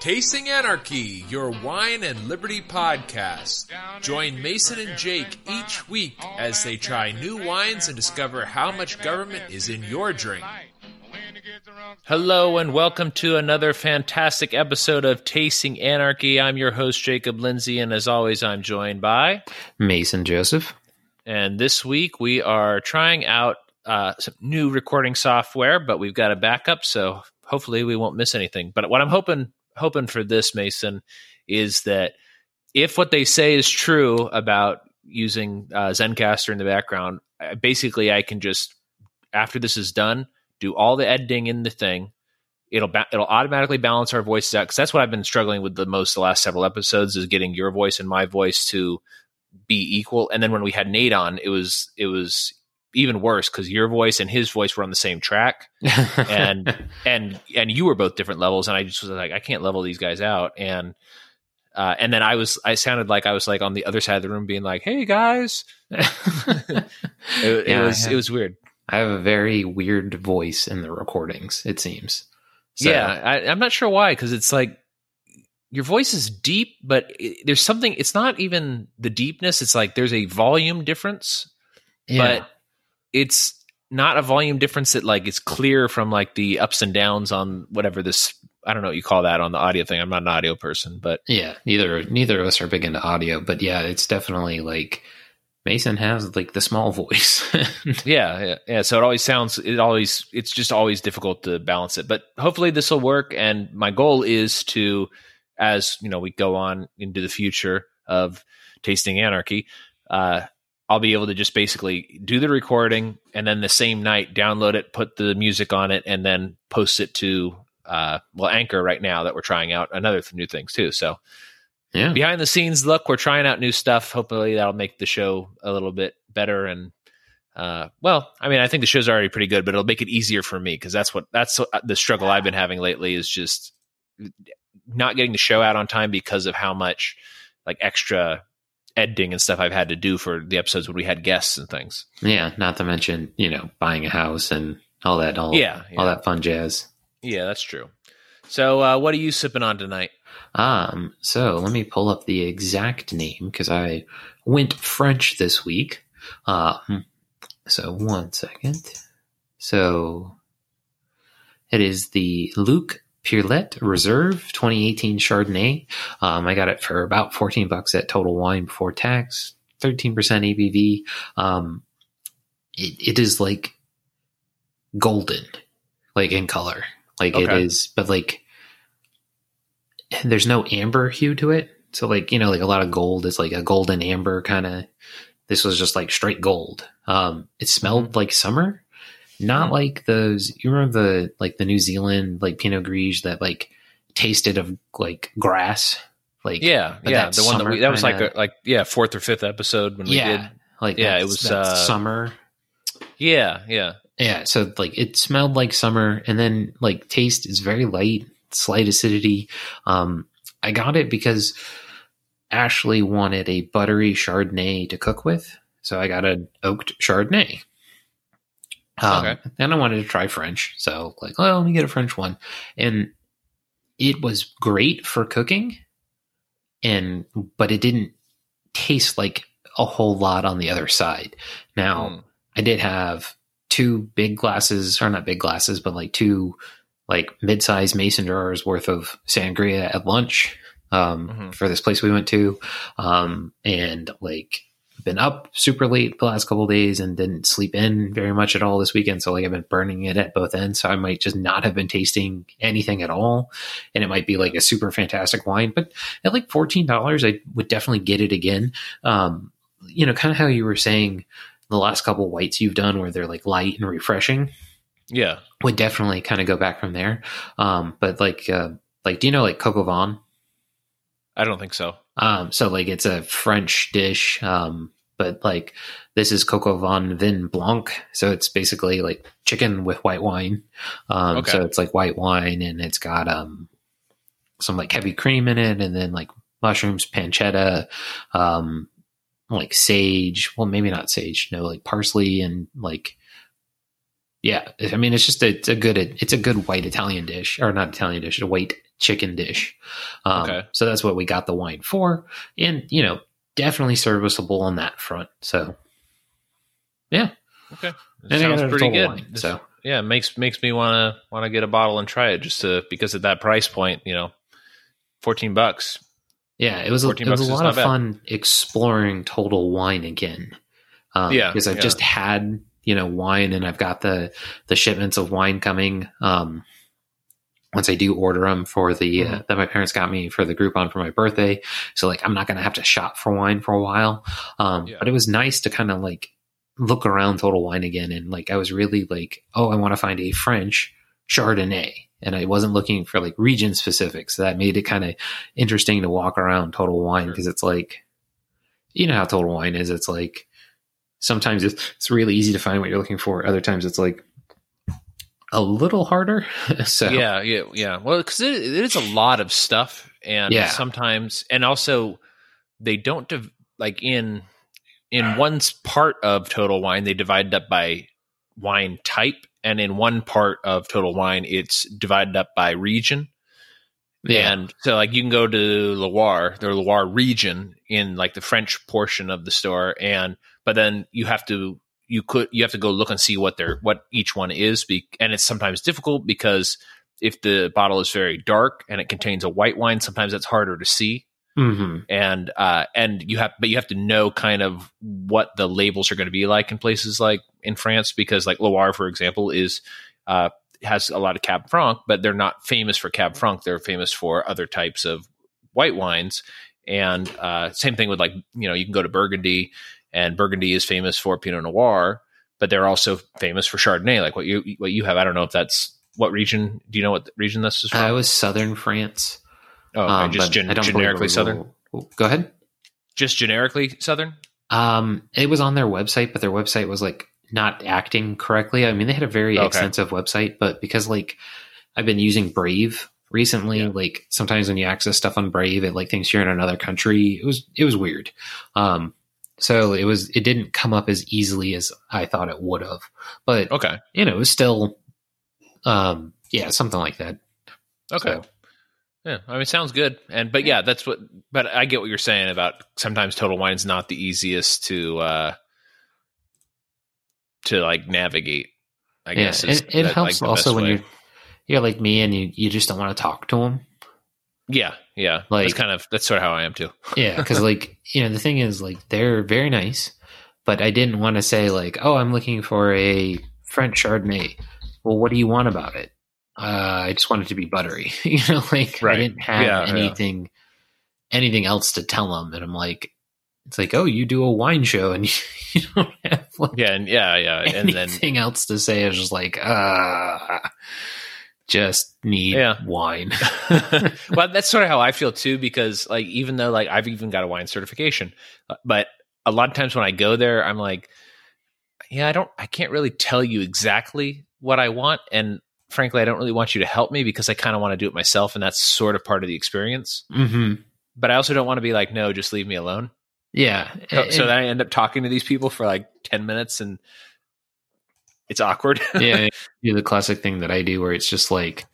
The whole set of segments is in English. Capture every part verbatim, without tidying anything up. Tasting Anarchy, your wine and liberty podcast. Join Mason and Jake each week as they try new wines and discover how much government is in your drink. Hello and welcome to another fantastic episode of Tasting Anarchy. I'm your host, Jacob Lindsay, and as always, I'm joined by Mason Joseph. And this week we are trying out uh, some new recording software, but we've got a backup, so hopefully we won't miss anything. But what I'm hoping... hoping for this, Mason, is that if what they say is true about using uh, Zencastr in the background, basically I can just, after this is done, do all the editing in the thing. It'll ba- it'll automatically balance our voices out, because that's what I've been struggling with the most the last several episodes, is getting your voice and my voice to be equal. And then when we had Nate on, it was it was even worse, because your voice and his voice were on the same track, and and and you were both different levels, and I just was like, I can't level these guys out, and uh, and then I was I sounded like I was like on the other side of the room, being like, "Hey guys," it, it yeah, was have, it was weird. I have a very weird voice in the recordings, it seems. So. Yeah, I, I'm not sure why, because it's like your voice is deep, but it, there's something. It's not even the deepness. It's like there's a volume difference, yeah. But it's not a volume difference that like it's clear from like the ups and downs on whatever this, I don't know what you call that on the audio thing. I'm not an audio person, but yeah, neither, neither of us are big into audio, but yeah, it's definitely like Mason has like the small voice. yeah, yeah. Yeah. So it always sounds, it always, it's just always difficult to balance it, but hopefully this will work. And my goal is to, as you know, we go on into the future of Tasting Anarchy, uh, I'll be able to just basically do the recording and then the same night download it, put the music on it, and then post it to, uh, well, Anchor right now that we're trying out another th- new things too. So yeah, behind the scenes look, we're trying out new stuff. Hopefully that'll make the show a little bit better. And, uh, well, I mean, I think the show's already pretty good, but it'll make it easier for me, because that's what, that's the struggle I've been having lately, is just not getting the show out on time because of how much like extra editing and stuff I've had to do for the episodes when we had guests and things. Yeah, not to mention, you know, buying a house and all that, all, yeah, yeah. all that fun jazz. Yeah, that's true. So uh, what are you sipping on tonight? Um, so let me pull up the exact name, because I went French this week. Uh, so one second. So it is the Luke Pirlet Reserve twenty eighteen Chardonnay. Um, I got it for about fourteen bucks at Total Wine before tax, thirteen percent A B V. Um, it, it is like golden, like in color. Like okay. It is, but like there's no amber hue to it. So like, you know, like a lot of gold is like a golden amber kind of, this was just like straight gold. Um, it smelled like summer. Not like those, you remember the, like the New Zealand, like Pinot Gris that like tasted of like grass. Like, yeah. Yeah. The one that we, that was kinda, like, a, like, yeah. Fourth or fifth episode when we yeah, did like, yeah, it was uh, summer. Yeah. Yeah. Yeah. So like it smelled like summer, and then like taste is very light, slight acidity. Um, I got it because Ashley wanted a buttery Chardonnay to cook with. So I got an oaked Chardonnay. Um, okay. And I wanted to try French, so like, well, let me get a French one. And it was great for cooking, and but it didn't taste like a whole lot on the other side. Now, mm. I did have two big glasses, or not big glasses, but like two like mid-sized mason jars worth of sangria at lunch um, mm-hmm. for this place we went to, um, and like. Been up super late the last couple of days and didn't sleep in very much at all this weekend. So like I've been burning it at both ends. So I might just not have been tasting anything at all. And it might be like a super fantastic wine, but at like fourteen dollars, I would definitely get it again. Um, you know, kind of how you were saying the last couple of whites you've done where they're like light and refreshing. Yeah. Would definitely kind of go back from there. Um, but like, uh, like, do you know, like Coq au Vin? I don't think so. Um, so like it's a French dish, um, but like this is Coq au Vin Blanc. So it's basically like chicken with white wine. Um, okay. So it's like white wine, and it's got, um, some like heavy cream in it, and then like mushrooms, pancetta, um, like sage, well, maybe not sage, no, like parsley and like, yeah, I mean, it's just, a, it's a good, it's a good white Italian dish or not Italian dish, a white chicken dish. Um, okay. So that's what we got the wine for. And, you know, definitely serviceable on that front. So, yeah. Okay. It sounds pretty good. Wine, so. This, yeah, makes makes me want to want to get a bottle and try it just to, because at that price point, you know, fourteen bucks. Yeah, it was a, it was a lot of fun exploring Total Wine again. Um, yeah, because I've yeah. just had, you know, wine, and I've got the, the shipments of wine coming. Um, once I do order them for the, mm-hmm. uh, that my parents got me for the Groupon for my birthday. So like, I'm not going to have to shop for wine for a while. Um, yeah. But it was nice to kind of like look around Total Wine again. And like, I was really like, oh, I want to find a French Chardonnay. And I wasn't looking for like region specific. So that made it kind of interesting to walk around Total Wine, because sure. it's like, you know how Total Wine is. It's like, sometimes it's, it's really easy to find what you're looking for. Other times it's like a little harder. So yeah, yeah, yeah. Well, because it, it is a lot of stuff, and yeah. sometimes, and also they don't div- like in in one part of Total Wine they divide it up by wine type, and in one part of Total Wine it's divided up by region. Yeah. And so like you can go to Loire, the Loire region in like the French portion of the store, and but then you have to you could you have to go look and see what they're what each one is, be, and it's sometimes difficult because if the bottle is very dark and it contains a white wine, sometimes that's harder to see. Mm-hmm. And uh, and you have but you have to know kind of what the labels are going to be like in places like in France, because like Loire, for example, is uh, has a lot of Cab Franc, but they're not famous for Cab Franc. They're famous for other types of white wines, and uh, same thing with like you know you can go to Burgundy. And Burgundy is famous for Pinot Noir, but they're also famous for Chardonnay, like what you what you have. I don't know if that's what region. Do you know what region this is from? Uh, it was southern France. Oh, okay. um, just gen- generically southern. Will... Go ahead. Just generically southern. Um, it was on their website, but their website was like not acting correctly. I mean, they had a very okay. extensive website, but because like I've been using Brave recently, yeah. like sometimes when you access stuff on Brave, it like thinks you're in another country. It was it was weird. Um. So it was, it didn't come up as easily as I thought it would have, but okay. you know, it was still, um, yeah, something like that. Okay. So. Yeah. I mean, sounds good. And, but yeah, that's what, but I get what you're saying about sometimes Total Wine is not the easiest to, uh, to like navigate, I yeah, guess. It, it that, helps like, also when way. you're, you're like me and you, you just don't want to talk to them. Yeah. Yeah. Like, that's kind of, that's sort of how I am too. yeah. Cause like, you know, the thing is like, they're very nice, but I didn't want to say like, oh, I'm looking for a French Chardonnay. Well, what do you want about it? Uh, I just want it to be buttery. you know, like right. I didn't have yeah, anything, yeah. anything else to tell them. And I'm like, it's like, oh, you do a wine show and you don't have like yeah, and, yeah, yeah. And anything then, else to say. I was just like, ah. Uh, just need yeah. wine. Well, that's sort of how I feel too, because like, even though like I've even got a wine certification, but a lot of times when I go there, I'm like, yeah, I don't, I can't really tell you exactly what I want. And frankly, I don't really want you to help me because I kind of want to do it myself. And that's sort of part of the experience. Mm-hmm. But I also don't want to be like, no, just leave me alone. Yeah. So, and, so then I end up talking to these people for like ten minutes and it's awkward. yeah, you do the classic thing that I do where it's just like,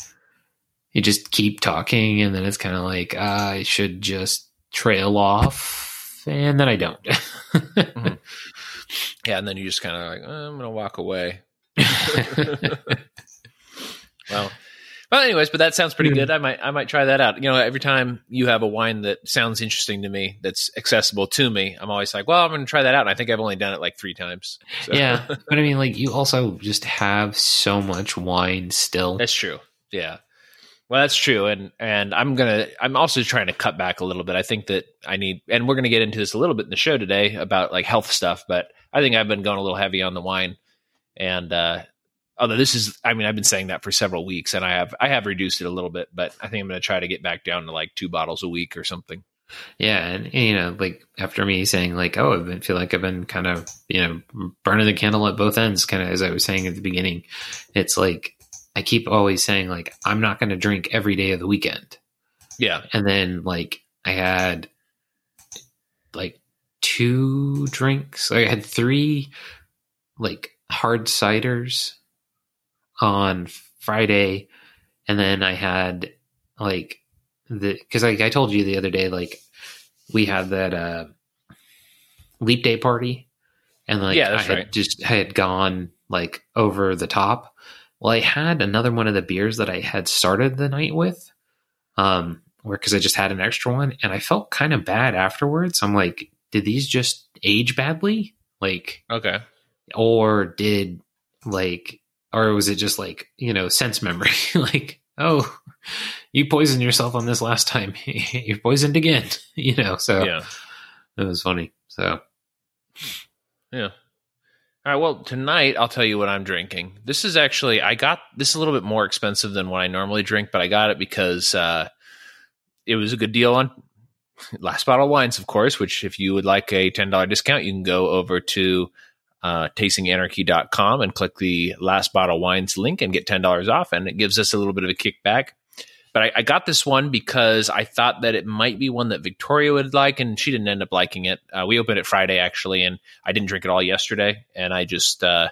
you just keep talking and then it's kind of like, uh, I should just trail off and then I don't. mm-hmm. Yeah, and then you just kind of like, oh, I'm going to walk away. well, well, anyways, but that sounds pretty good. I might I might try that out. You know, every time you have a wine that sounds interesting to me, that's accessible to me, I'm always like, well, I'm going to try that out. And I think I've only done it like three times. So. Yeah. But I mean, like you also just have so much wine still. That's true. Yeah. Well, that's true. And and I'm going to, I'm also trying to cut back a little bit. I think that I need, and we're going to get into this a little bit in the show today about like health stuff, but I think I've been going a little heavy on the wine and, uh, although this is, I mean, I've been saying that for several weeks and I have, I have reduced it a little bit, but I think I'm going to try to get back down to like two bottles a week or something. Yeah. And, and you know, like after me saying like, oh, I have been feel like I've been kind of, you know, burning the candle at both ends, kind of, as I was saying at the beginning, it's like, I keep always saying like, I'm not going to drink every day of the weekend. Yeah. And then like I had like two drinks. I had three like hard ciders on Friday, and then I had like the, because like I told you the other day, like we had that uh, leap day party, and like yeah, I had right. just I had gone like over the top. Well, I had another one of the beers that I had started the night with, um, where because I just had an extra one, and I felt kind of bad afterwards. I'm like, did these just age badly? Like, okay, or did like, or was it just like, you know, sense memory? Like, oh, you poisoned yourself on this last time. You're poisoned again. You know, so yeah, it was funny. So yeah. All right, well, tonight I'll tell you what I'm drinking. This is actually, I got this is a little bit more expensive than what I normally drink, but I got it because uh, it was a good deal on Last Bottle Wines, of course, which if you would like a ten dollars discount, you can go over to uh, tasting anarchy dot com and click the Last Bottle Wines link and get ten dollars off, and it gives us a little bit of a kickback. But I, I got this one because I thought that it might be one that Victoria would like, and she didn't end up liking it. Uh, we opened it Friday, actually, and I didn't drink it all yesterday. And I just uh,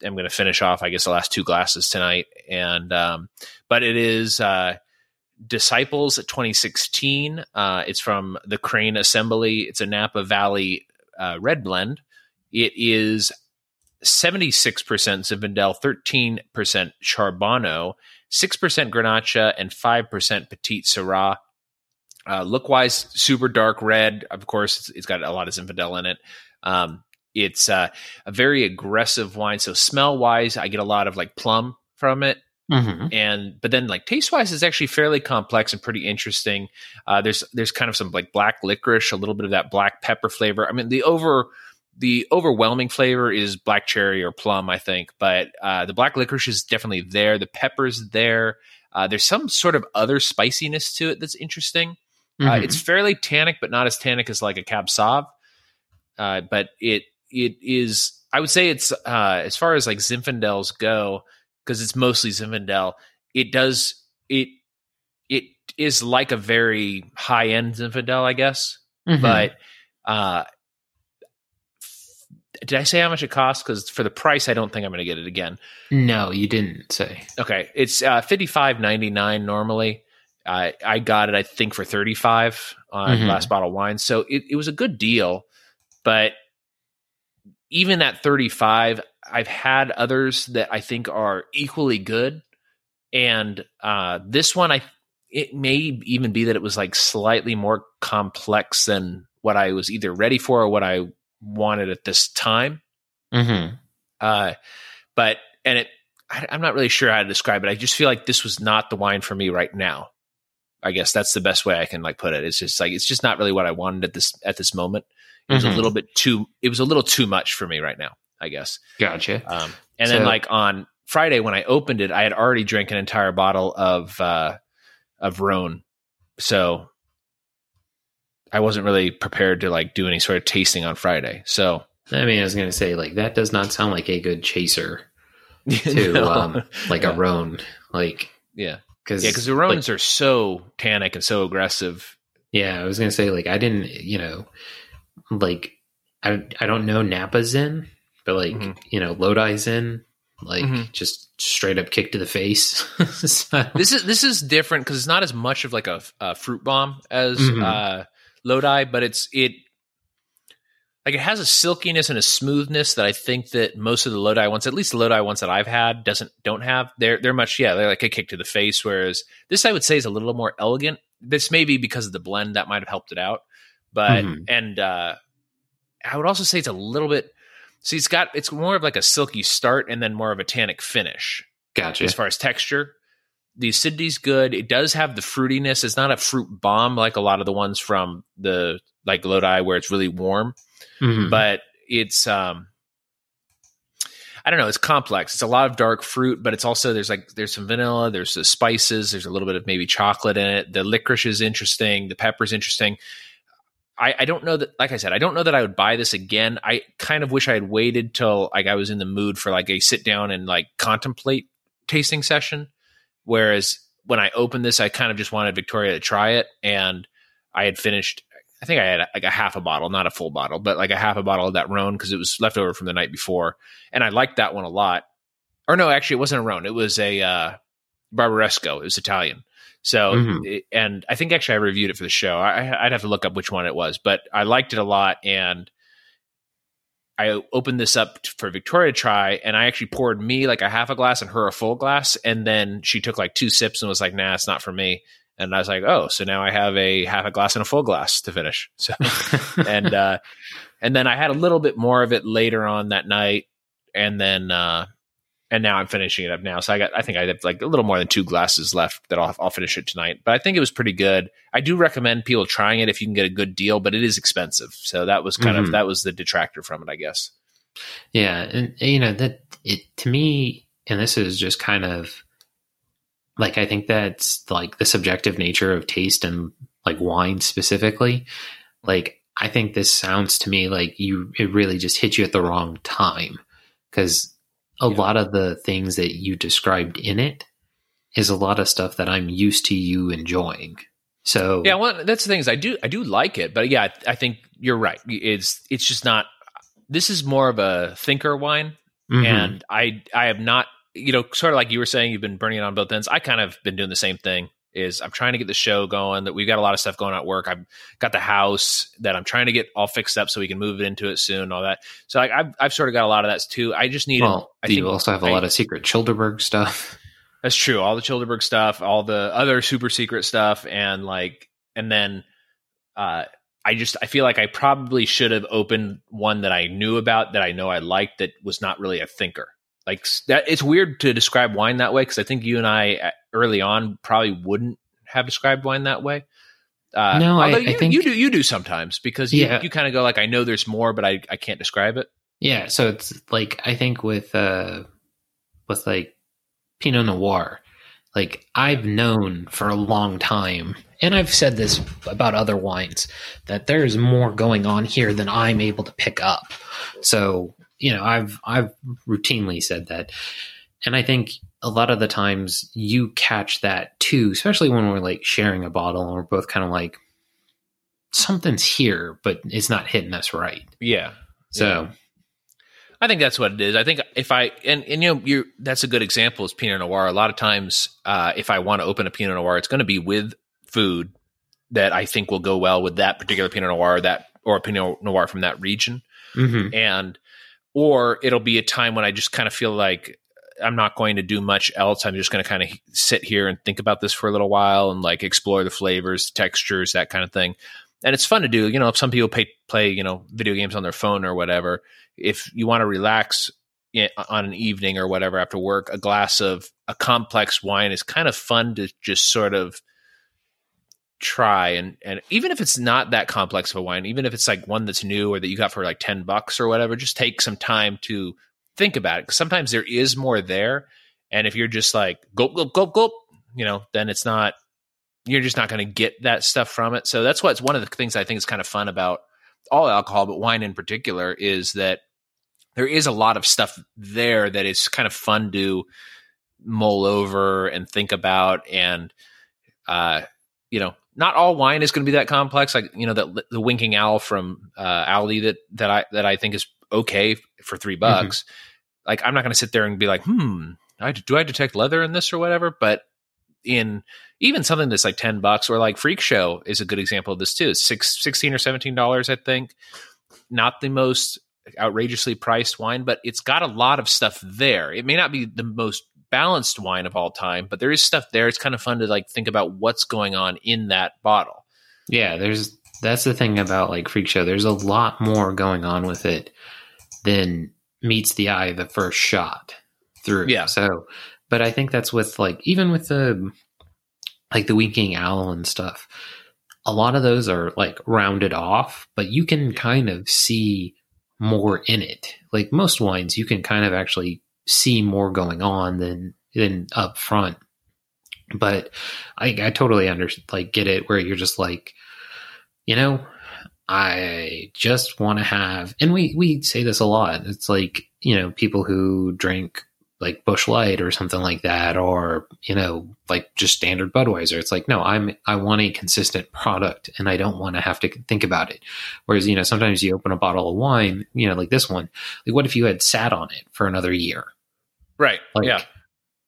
am going to finish off, I guess, the last two glasses tonight. And um, but it is uh, Disciples twenty sixteen. Uh, it's from the Crane Assembly. It's a Napa Valley uh, red blend. It is seventy-six percent Zinfandel, thirteen percent Charbonneau, six percent Grenache, and five percent Petite Syrah. Uh, look-wise, super dark red. Of course, it's, it's got a lot of Zinfandel in it. Um, it's uh, a very aggressive wine. So smell-wise, I get a lot of like plum from it. Mm-hmm. And but then like taste-wise, it's actually fairly complex and pretty interesting. Uh, there's there's kind of some like black licorice, a little bit of that black pepper flavor. I mean, the over... The overwhelming flavor is black cherry or plum, I think, but uh, the black licorice is definitely there. The pepper's there. Uh, there's some sort of other spiciness to it that's interesting. Mm-hmm. Uh, it's fairly tannic, but not as tannic as like a Cab Sauv. Uh, but it it is, I would say it's, uh, as far as like Zinfandels go, because it's mostly Zinfandel, it does, it it is like a very high-end Zinfandel, I guess. Mm-hmm. But... Uh, Did I say how much it costs? Because for the price, I don't think I'm going to get it again. No, you didn't say. Okay, it's uh, fifty-five ninety-nine normally. Uh, I got it, I think, for thirty-five dollars on mm-hmm. Last Bottle Wine. So it, it was a good deal. But even at thirty-five dollars, I've had others that I think are equally good. And uh, this one, I it may even be that it was like slightly more complex than what I was either ready for or what I wanted at this time. Mm-hmm. Uh, but, and it, I, I'm not really sure how to describe it. I just feel like this was not the wine for me right now. I guess that's the best way I can like put it. It's just like, it's just not really what I wanted at this, at this moment. It was mm-hmm. a little bit too, it was a little too much for me right now, I guess. Gotcha. Um, and so, then like on Friday when I opened it, I had already drank an entire bottle of, uh, of Rhone. So I wasn't really prepared to like do any sort of tasting on Friday. So, I mean, I was going to say like, that does not sound like a good chaser to no. um, like yeah. a Rhone. Like, yeah. Cause, yeah, cause the Rhones like, are so tannic and so aggressive. Yeah. I was going to say like, I didn't, you know, like, I, I don't know Napa's in, but like, mm-hmm. you know, Lodi's in like mm-hmm. just straight up kick to the face. So. This is, this is different cause it's not as much of like a, a fruit bomb as, mm-hmm. uh, Lodi, but it's it like it has a silkiness and a smoothness that I think that most of the Lodi ones, at least the Lodi ones that I've had, doesn't don't have. They're they're much yeah they're like a kick to the face. Whereas this I would say is a little more elegant. This may be because of the blend that might have helped it out, but mm-hmm. and uh, I would also say it's a little bit. See, it's got it's more of like a silky start and then more of a tannic finish. Gotcha. As far as texture. The acidity's good. It does have the fruitiness. It's not a fruit bomb like a lot of the ones from the like Lodi where it's really warm, mm-hmm. but it's um, I don't know. It's complex. It's a lot of dark fruit, but it's also there's like there's some vanilla, there's the spices, there's a little bit of maybe chocolate in it. The licorice is interesting. The pepper is interesting. I, I don't know that. Like I said, I don't know that I would buy this again. I kind of wish I had waited till like I was in the mood for like a sit down and like contemplate tasting session. Whereas when I opened this, I kind of just wanted Victoria to try it. And I had finished, I think I had like a half a bottle, not a full bottle, but like a half a bottle of that Rhone because it was left over from the night before. And I liked that one a lot. Or no, actually, it wasn't a Rhone. It was a uh, Barberesco. It was Italian. So, mm-hmm. and I think actually I reviewed it for the show. I, I'd have to look up which one it was, but I liked it a lot. And I opened this up for Victoria to try, and I actually poured me like a half a glass and her a full glass. And then she took like two sips and was like, nah, it's not for me. And I was like, oh, so now I have a half a glass and a full glass to finish. So, and, uh, and then I had a little bit more of it later on that night. And then, uh, and now I'm finishing it up now. So I got, I think I have like a little more than two glasses left that I'll, I'll finish it tonight, but I think it was pretty good. I do recommend people trying it if you can get a good deal, but it is expensive. So that was kind mm-hmm. of, that was the detractor from it, I guess. Yeah. And you know, that it to me, and this is just kind of like, I think that's like the subjective nature of taste and like wine specifically. Like, I think this sounds to me like you, it really just hit you at the wrong time. Cause a yeah. lot of the things that you described in it is a lot of stuff that I'm used to you enjoying. So yeah, well, that's the thing is I do, I do like it, but yeah, I think you're right. It's, it's just not, this is more of a thinker wine. Mm-hmm. And I, I have not, you know, sort of like you were saying, you've been burning it on both ends. I kind of been doing the same thing is I'm trying to get the show going, that we've got a lot of stuff going at work. I've got the house that I'm trying to get all fixed up so we can move it into it soon and all that. So like, I've, I've sort of got a lot of that too. I just need, well, I you think, also have a I, lot of secret Childerberg stuff. That's true. All the Childerberg stuff, all the other super secret stuff. And like, and then uh, I just, I feel like I probably should have opened one that I knew about, that I know I liked, that was not really a thinker. Like that, it's weird to describe wine that way, because I think you and I early on probably wouldn't have described wine that way. Uh, no, I, you, I think you do. You do sometimes, because you, yeah. you kind of go like, I know there's more, but I, I can't describe it. Yeah, so it's like I think with uh, with like Pinot Noir, like I've known for a long time, and I've said this about other wines, that there's more going on here than I'm able to pick up. So. You know, I've I've routinely said that. And I think a lot of the times you catch that too, especially when we're like sharing a bottle and we're both kind of like, something's here, but it's not hitting us right. Yeah. So yeah. I think that's what it is. I think if I, and, and you know, you that's a good example is Pinot Noir. A lot of times uh, if I want to open a Pinot Noir, it's going to be with food that I think will go well with that particular Pinot Noir or that, or a Pinot Noir from that region. Mm-hmm. And, or it'll be a time when I just kind of feel like I'm not going to do much else. I'm just going to kind of sit here and think about this for a little while and like explore the flavors, textures, that kind of thing. And it's fun to do. You know, if some people pay, play, you know, video games on their phone or whatever, if you want to relax on an evening or whatever after work, a glass of a complex wine is kind of fun to just sort of try. And, and even if it's not that complex of a wine, even if it's like one that's new or that you got for like ten bucks or whatever, just take some time to think about it. Cause sometimes there is more there. And if you're just like, gulp, gulp, gulp, gulp, you know, then it's not, you're just not going to get that stuff from it. So that's what's one of the things I think is kind of fun about all alcohol, but wine in particular, is that there is a lot of stuff there that is kind of fun to mull over and think about. And, uh, you know, not all wine is going to be that complex. Like, you know, that the Winking Owl from uh, Aldi that that I that I think is okay for three bucks. Mm-hmm. Like, I'm not going to sit there and be like, hmm, I, do I detect leather in this or whatever? But in even something that's like ten bucks, or like Freak Show is a good example of this too. It's six, sixteen or seventeen dollars, I think. Not the most outrageously priced wine, but it's got a lot of stuff there. It may not be the most balanced wine of all time, but there is stuff there. It's kind of fun to like think about what's going on in that bottle. Yeah, there's that's the thing about like Freak Show. There's a lot more going on with it than meets the eye the first shot through. Yeah. So, but I think that's with like even with the like the Winking Owl and stuff. A lot of those are like rounded off, but you can kind of see more in it. Like most wines, you can kind of actually see more going on than than up front. But I, I totally under like get it where you're just like, you know, I just want to have, and we we say this a lot. It's like, you know, people who drink like Busch Light or something like that, or you know, like just standard Budweiser. It's like, no, I'm I want a consistent product, and I don't want to have to think about it. Whereas, you know, sometimes you open a bottle of wine, you know, like this one. Like, what if you had sat on it for another year? Right. Like, yeah.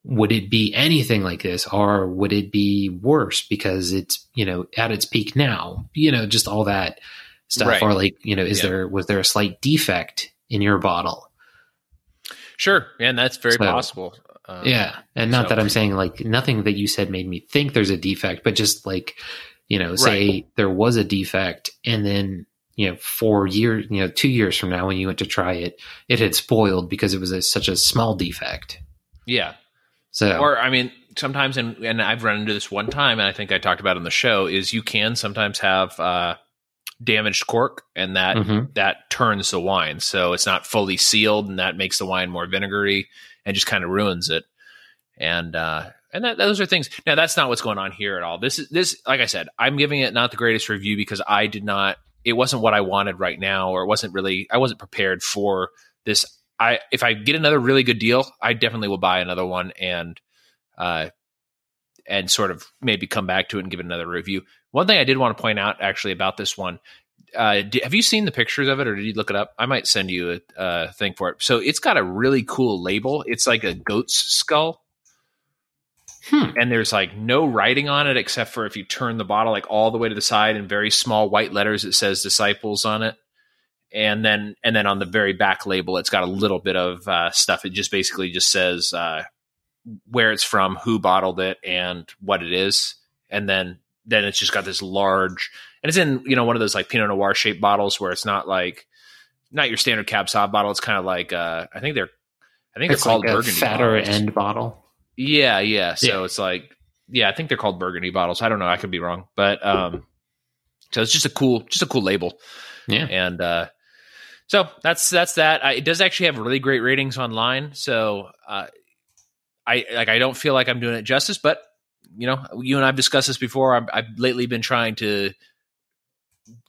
would it be anything like this, or would it be worse because it's, you know, at its peak now, you know, just all that stuff. Right. Or like, you know, is yeah. there, was there a slight defect in your bottle? Sure. And that's very so, possible. Um, yeah. And not so. that I'm saying like nothing that you said made me think there's a defect, but just like, you know, say right. there was a defect and then, you know, four years, you know, two years from now when you went to try it, it had spoiled because it was a, such a small defect. Yeah. So, or I mean, sometimes, and, and I've run into this one time, and I think I talked about it on the show, is you can sometimes have uh, damaged cork, and that mm-hmm. that turns the wine. So it's not fully sealed, and that makes the wine more vinegary and just kind of ruins it. And uh, and that, those are things. Now, that's not what's going on here at all. This is this, like I said, I'm giving it not the greatest review because I did not. It wasn't what I wanted right now, or it wasn't really. I wasn't prepared for this. I if I get another really good deal, I definitely will buy another one and uh, and sort of maybe come back to it and give it another review. One thing I did want to point out actually about this one, uh, did, have you seen the pictures of it, or did you look it up? I might send you a, a thing for it. So it's got a really cool label. It's like a goat's skull. Hmm. And there's like no writing on it except for if you turn the bottle like all the way to the side in very small white letters, it says Disciples on it. And then, and then on the very back label, it's got a little bit of uh, stuff. It just basically just says uh, where it's from, who bottled it, and what it is. And then, then it's just got this large, and it's in, you know, one of those like Pinot Noir shaped bottles where it's not like, not your standard Cab Sauv bottle. It's kind of like uh, I think they're, I think it's they're called like a Burgundy fatter bottles. End bottle. Yeah, yeah. So yeah. It's like, yeah, I think they're called Burgundy bottles. I don't know. I could be wrong, but um, so it's just a cool, just a cool label. Yeah, and. uh So that's that's that. I, it does actually have really great ratings online. So uh, I like I don't feel like I'm doing it justice, but you know, you and I've discussed this before. I'm, I've lately been trying to,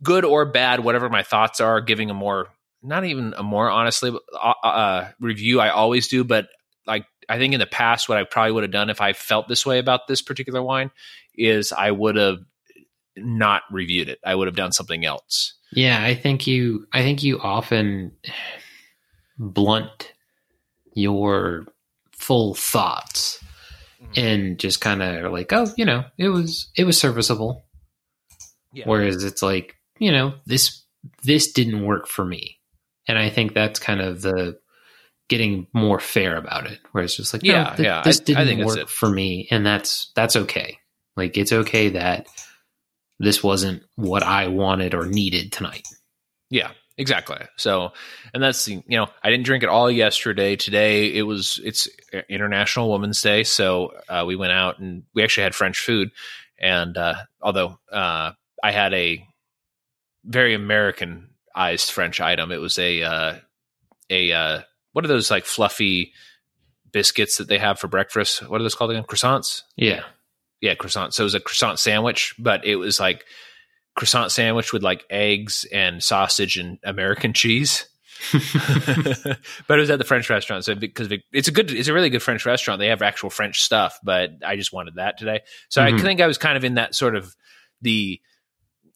good or bad, whatever my thoughts are, giving a more, not even a more honestly uh, uh, review. I always do, but like I think in the past, what I probably would have done if I felt this way about this particular wine is I would have not reviewed it. I would have done something else. Yeah, I think you I think you often blunt your full thoughts and just kind of are like, oh, you know, it was it was serviceable. Yeah. Whereas it's like, you know, this this didn't work for me. And I think that's kind of the getting more fair about it, where it's just like, yeah, no, th- yeah. this didn't I, I think work for me, and that's that's okay. Like it's okay that this wasn't what I wanted or needed tonight. Yeah, exactly. So, and that's, you know, I didn't drink it all yesterday. Today it was, it's International Women's Day. So uh, we went out and we actually had French food. And uh, although uh, I had a very Americanized French item, it was a, uh, a uh, what are those like fluffy biscuits that they have for breakfast? What are those called again? Croissants? Yeah. Yeah, croissant. So it was a croissant sandwich, but it was like croissant sandwich with like eggs and sausage and American cheese. But it was at the French restaurant. So because it's a good, it's a really good French restaurant. They have actual French stuff, but I just wanted that today. So mm-hmm. I think I was kind of in that sort of the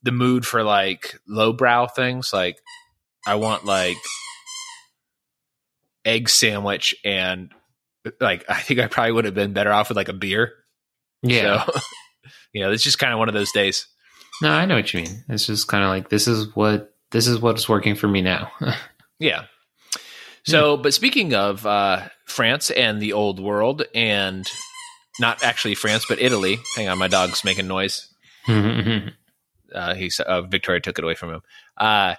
the mood for like lowbrow things. Like I want like egg sandwich and like I think I probably would have been better off with like a beer. Yeah. So, you know, it's just kind of one of those days. No, I know what you mean. It's just kind of like, this is what, this is what's working for me now. Yeah. So, yeah. But speaking of uh, France and the old world, and not actually France, but Italy. Hang on. My dog's making noise. uh, he's, uh, Victoria took it away from him. Uh,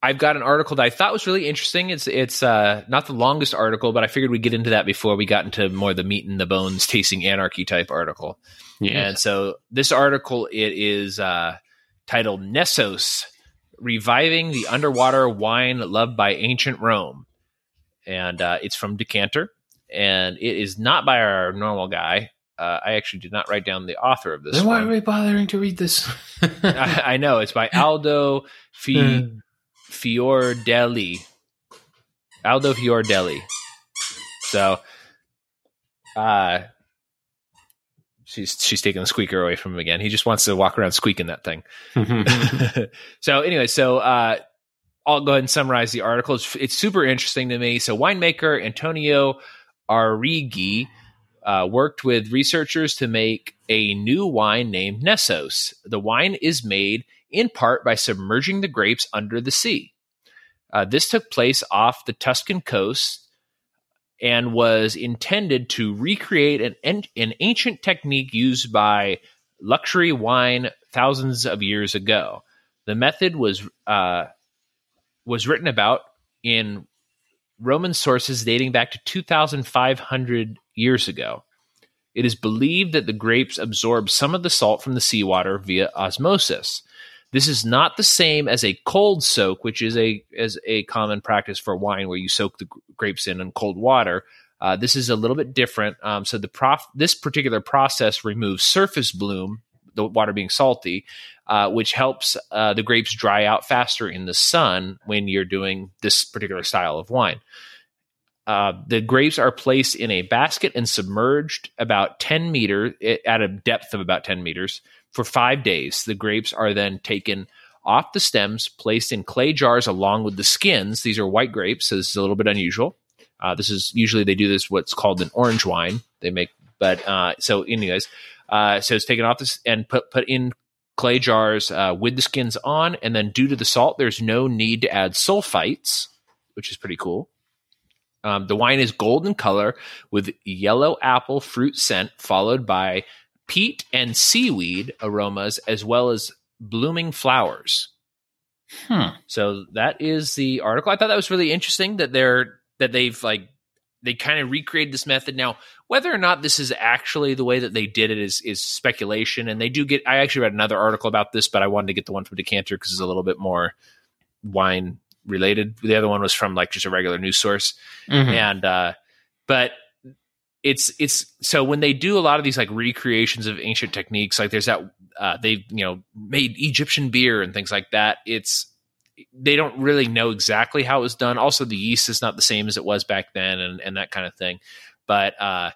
I've got an article that I thought was really interesting. It's it's uh, not the longest article, but I figured we'd get into that before we got into more the meat and the bones, tasting anarchy type article. Yeah. And so this article, it is uh, titled Nessos, Reviving the Underwater Wine Loved by Ancient Rome. And uh, it's from Decanter, and it is not by our normal guy. Uh, I actually did not write down the author of this. Then why one. Are we bothering to read this? I, I know. It's by Aldo Fi... Fiordelli, Aldo Fiordelli. So, uh, she's she's taking the squeaker away from him again. He just wants to walk around squeaking that thing. So anyway, so uh, I'll go ahead and summarize the article. It's, it's super interesting to me. So winemaker Antonio Arrighi uh, worked with researchers to make a new wine named Nessos. The wine is made in part by submerging the grapes under the sea. Uh, this took place off the Tuscan coast and was intended to recreate an, an, an ancient technique used by luxury wine thousands of years ago. The method was uh, was written about in Roman sources dating back to two thousand five hundred years ago. It is believed that the grapes absorb some of the salt from the seawater via osmosis. This is not the same as a cold soak, which is a as a common practice for wine, where you soak the g- grapes in in cold water. Uh, this is a little bit different. Um, so the prof- this particular process removes surface bloom, the water being salty, uh, which helps uh, the grapes dry out faster in the sun when you're doing this particular style of wine. Uh, the grapes are placed in a basket and submerged about ten meters at a depth of about ten meters. For five days, the grapes are then taken off the stems, placed in clay jars along with the skins. These are white grapes, so this is a little bit unusual. Uh, this is usually they do this what's called an orange wine they make, but uh, so anyways, uh, so it's taken off this and put put in clay jars uh, with the skins on, and then due to the salt, there's no need to add sulfites, which is pretty cool. Um, the wine is gold in color with yellow apple fruit scent, followed by peat and seaweed aromas, as well as blooming flowers. Hmm. So that is the article. I thought that was really interesting that they're that they've like they kind of recreated this method. Now, whether or not this is actually the way that they did it is is speculation. And they do get. I actually read another article about this, but I wanted to get the one from Decanter because it's a little bit more wine related. The other one was from like just a regular news source, mm-hmm. and uh, but. It's it's so when they do a lot of these like recreations of ancient techniques, like there's that uh, they you know made Egyptian beer and things like that. It's they don't really know exactly how it was done. Also, the yeast is not the same as it was back then, and, and that kind of thing. But uh,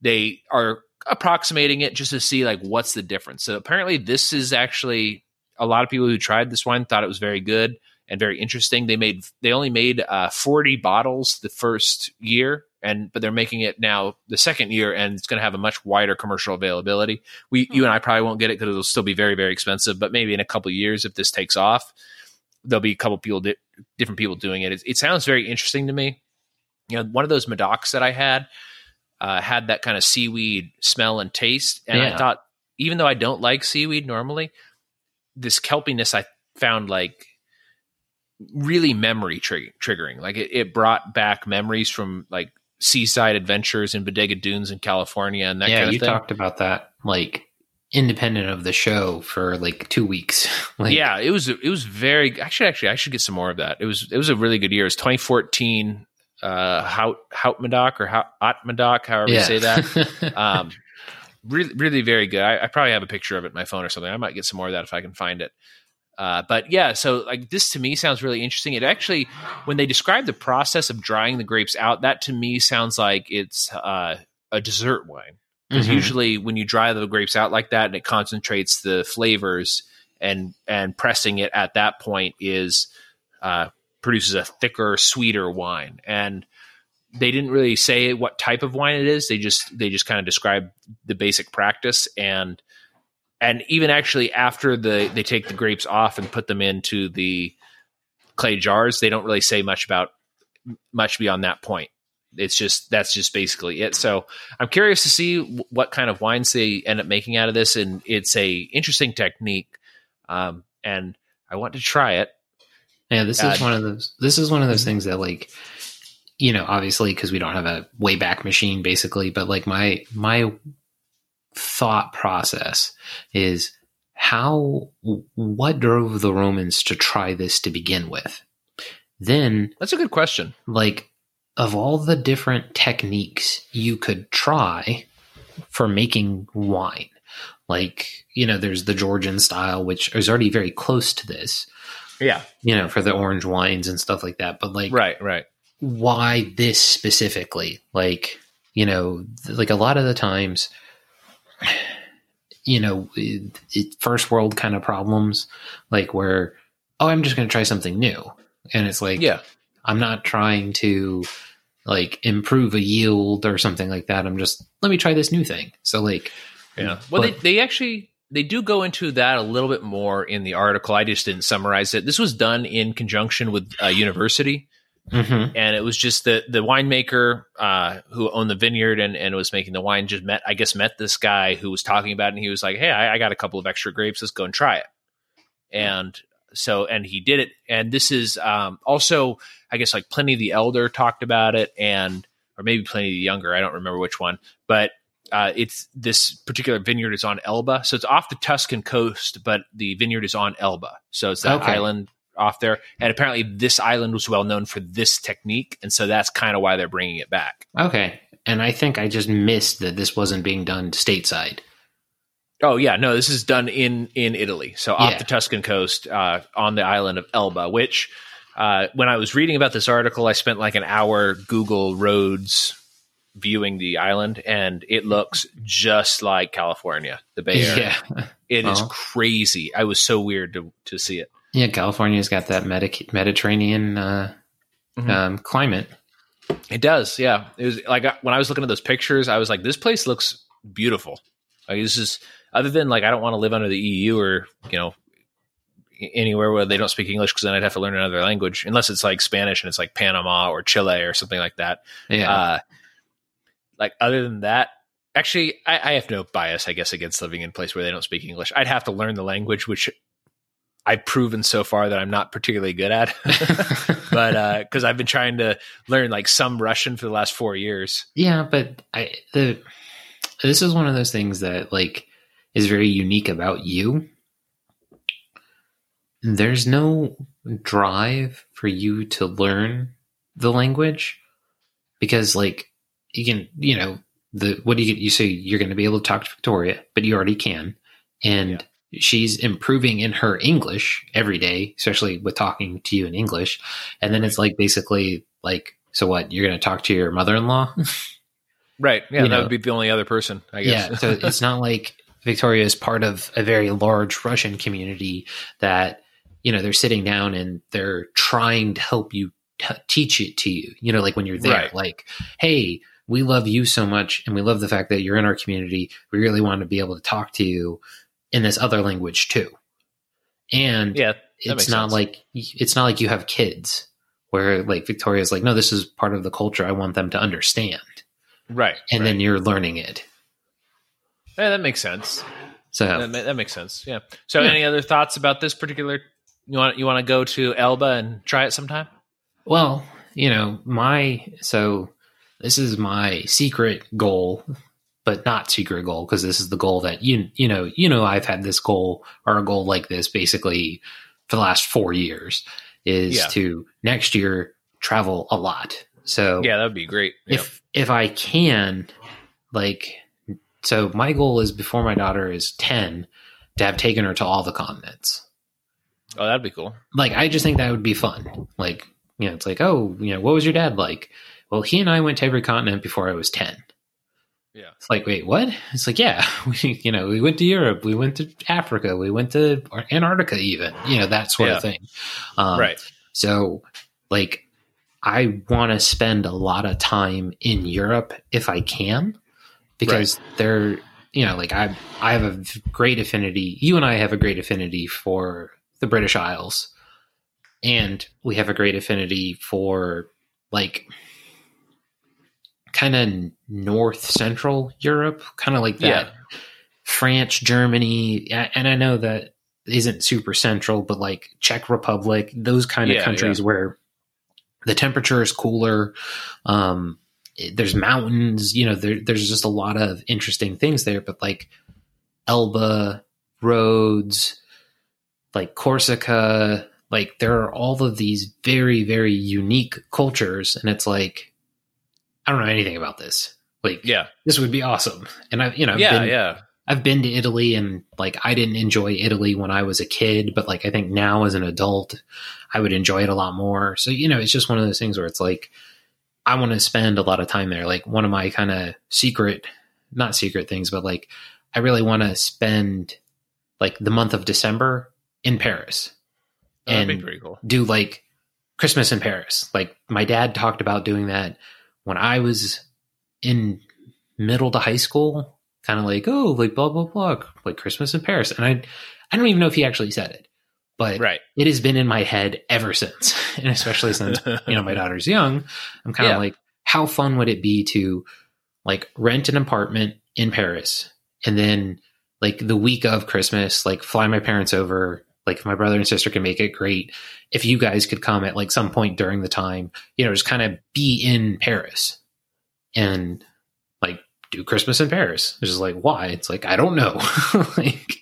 they are approximating it just to see like what's the difference. So apparently, this is actually a lot of people who tried this wine thought it was very good and very interesting. They made they only made uh, forty bottles the first year. And but they're making it now the second year, and it's going to have a much wider commercial availability. We, you and I probably won't get it because it'll still be very, very expensive. But maybe in a couple of years, if this takes off, there'll be a couple of people, di- different people doing it. it. It sounds very interesting to me. You know, one of those Madocs that I had uh, had that kind of seaweed smell and taste, and yeah. I thought, even though I don't like seaweed normally, this kelpiness I found like. really memory tri- triggering. Like it, it brought back memories from like. Seaside adventures in Bodega Dunes in California and that yeah, kind of you thing. You talked about that like independent of the show for like two weeks. Like, yeah, it was it was very actually actually I should get some more of that. It was it was a really good year. It was twenty fourteen uh Hout Hout Madok or Hout Madok, however yeah. you say that. um really really very good. I, I probably have a picture of it in my phone or something. I might get some more of that if I can find it. Uh, but yeah, so like this to me sounds really interesting. It actually, when they describe the process of drying the grapes out, that to me sounds like it's uh, a dessert wine. Because mm-hmm. usually when you dry the grapes out like that and it concentrates the flavors and and pressing it at that point is uh, produces a thicker, sweeter wine. And they didn't really say what type of wine it is. They just they just kind of describe the basic practice and. And even actually after the they take the grapes off and put them into the clay jars, they don't really say much about much beyond that point. It's just that's just basically it. So I'm curious to see what kind of wines they end up making out of this, and it's a interesting technique, um, and I want to try it. Yeah, this uh, is one of those. This is one of those things that like. You know, obviously because we don't have a way back machine, basically, but like my my. thought process is how what drove the Romans to try this to begin with? Then that's a good question. Like of all the different techniques you could try for making wine, like, you know, there's the Georgian style, which is already very close to this. Yeah. You know, for the orange wines and stuff like that. But like, right, right. Why this specifically? Like, you know, like a lot of the times, you know, it, it, first world kind of problems, like where, oh, I'm just going to try something new. And it's like, yeah, I'm not trying to like improve a yield or something like that. I'm just, let me try this new thing. So like, yeah, well, but, they, they actually, they do go into that a little bit more in the article. I just didn't summarize it. This was done in conjunction with a university. Mm-hmm. And it was just the, the winemaker uh, who owned the vineyard and, and was making the wine just met, I guess, met this guy who was talking about it. And he was like, hey, I, I got a couple of extra grapes. Let's go and try it. And so, and he did it. And this is um, also, I guess, like Pliny the Elder talked about it, and, or maybe Pliny the Younger. I don't remember which one, but uh, it's, this particular vineyard is on Elba. So it's off the Tuscan coast, but the vineyard is on Elba. So it's that okay. island off there, and apparently this island was well known for this technique, and so that's kind of why they're bringing it back. Okay, and I think I just missed that this wasn't being done stateside. Oh yeah, no, this is done in in Italy, so off yeah. the Tuscan coast, uh, on the island of Elba. Which, uh, when I was reading about this article, I spent like an hour Google roads viewing the island, and it looks just like California, the Bay Area. Yeah. It uh-huh. is crazy. I was so weird to to see it. Yeah, California's got that Medi- Mediterranean uh, mm-hmm. um, climate. It does, yeah. It was like when I was looking at those pictures, I was like, "This place looks beautiful." Like this is, other than like I don't want to live under the E U or you know anywhere where they don't speak English, because then I'd have to learn another language, unless it's like Spanish and it's like Panama or Chile or something like that. Yeah. Uh, like other than that. Actually, I, I have no bias, I guess, against living in a place where they don't speak English. I'd have to learn the language, which I've proven so far that I'm not particularly good at, but uh, because I've been trying to learn like some Russian for the last four years. Yeah, but I the this is one of those things that like is very unique about you. There's no drive for you to learn the language, because like you can, you know, the what do you you say you're going to be able to talk to Victoria, but you already can, and. Yeah. She's improving in her English every day, especially with talking to you in English. And then it's like, basically like, so what, you're going to talk to your mother-in-law? Right. Yeah. You that know? Would be the only other person, I guess. Yeah. So it's not like Victoria is part of a very large Russian community that, you know, they're sitting down and they're trying to help you t- teach it to you, you know, like when you're there, right. Like, hey, we love you so much. And we love the fact that you're in our community. We really want to be able to talk to you in this other language too. And yeah, it's not sense. Like, it's not like you have kids where like Victoria's like, no, this is part of the culture. I want them to understand. Right. And right. then you're learning it. Yeah, that makes sense. So that, that makes sense. Yeah. So yeah. Any other thoughts about this particular, you want, you want to go to Elba and try it sometime? Well, you know, my, so this is my secret goal, but not secret goal, because this is the goal that, you you know, you know I've had this goal or a goal like this basically for the last four years is yeah. to next year travel a lot. So yeah, that'd be great. If, yeah. if I can, like, so my goal is before my daughter is ten to have taken her to all the continents. Oh, that'd be cool. Like, I just think that would be fun. Like, you know, it's like, oh, you know, what was your dad like? Well, he and I went to every continent before I was ten. Yeah. It's like, wait, what? It's like, yeah, we, you know, we went to Europe, we went to Africa, we went to Antarctica even, you know, that sort yeah. of thing. Um, right. So like, I want to spend a lot of time in Europe if I can, because right. they're, you know, like I, I have a great affinity. You and I have a great affinity for the British Isles, and we have a great affinity for like kind of north central Europe, kind of like that. Yeah. France, Germany. And I know that isn't super central, but like Czech Republic, those kind of yeah, countries yeah. where the temperature is cooler. Um, there's mountains, you know, there, there's just a lot of interesting things there, but like Elba, Rhodes, like Corsica, like there are all of these very, very unique cultures. And it's like, I don't know anything about this. Like, yeah, this would be awesome. And I've, you know, I've yeah, been, yeah, I've been to Italy, and like, I didn't enjoy Italy when I was a kid, but like, I think now as an adult, I would enjoy it a lot more. So, you know, it's just one of those things where it's like, I want to spend a lot of time there. Like one of my kind of secret, not secret things, but like, I really want to spend like the month of December in Paris oh, and that'd be pretty cool. do like Christmas in Paris. Like my dad talked about doing that when I was in middle to high school, kind of like, oh, like blah, blah, blah, like Christmas in Paris. And I, I don't even know if he actually said it, but right. It has been in my head ever since. And especially since, you know, my daughter's young, I'm kind of yeah. like, how fun would it be to like rent an apartment in Paris and then like the week of Christmas, like fly my parents over. Like if my brother and sister can make it, great. If you guys could come at like some point during the time, you know, just kind of be in Paris and like do Christmas in Paris. It's just like, why? It's like, I don't know. Like,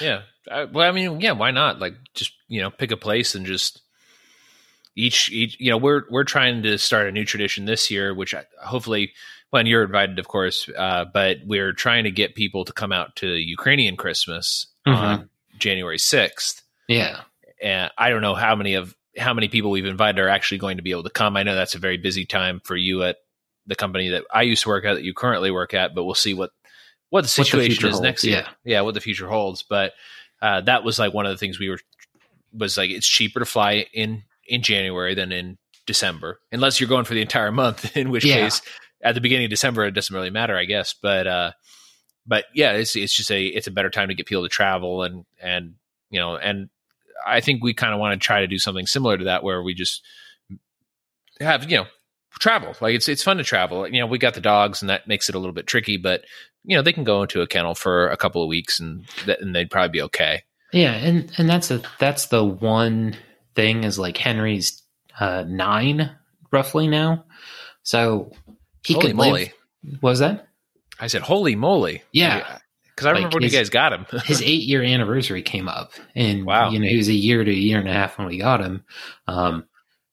yeah. I, well, I mean, yeah, why not? Like just, you know, pick a place and just each, each, you know, we're, we're trying to start a new tradition this year, which I, hopefully when you're invited, of course, uh, but we're trying to get people to come out to Ukrainian Christmas mm-hmm. on January sixth. Yeah. And I don't know how many of how many people we've invited are actually going to be able to come. I know that's a very busy time for you at the company that I used to work at, that you currently work at, but we'll see what, what the situation what the is holds. Next year. Yeah. yeah. What the future holds. But uh, that was like one of the things we were, was like, it's cheaper to fly in, in January than in December, unless you're going for the entire month, in which yeah. case at the beginning of December, it doesn't really matter, I guess. But, uh, But yeah, it's it's just a it's a better time to get people to travel and and you know and I think we kind of want to try to do something similar to that, where we just have you know travel, like it's it's fun to travel. You know, we got the dogs and that makes it a little bit tricky, but you know they can go into a kennel for a couple of weeks and th- and they'd probably be okay. Yeah, and and that's a that's the one thing is like Henry's uh, nine roughly now, so he Holy could moly. live. What was that? I said, holy moly. Yeah. Because I remember like when his, you guys got him. His eight-year anniversary came up. And, wow. you know, he was a year to a year and a half when we got him. Um,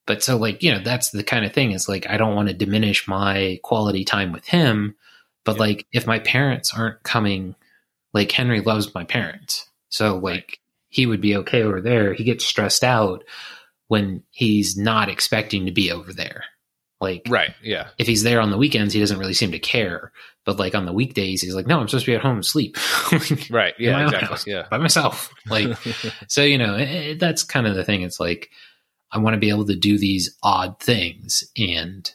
but so, like, you know, that's the kind of thing is, like, I don't want to diminish my quality time with him. But, yeah. like, if my parents aren't coming, like, Henry loves my parents. So, like, right. he would be okay over there. He gets stressed out when he's not expecting to be over there. Like, right, yeah. If he's there on the weekends, he doesn't really seem to care. But like on the weekdays, he's like, no, I'm supposed to be at home and sleep. Like, right, yeah, exactly, house, yeah. By myself. Like, so, you know, it, it, that's kind of the thing. It's like, I want to be able to do these odd things. And,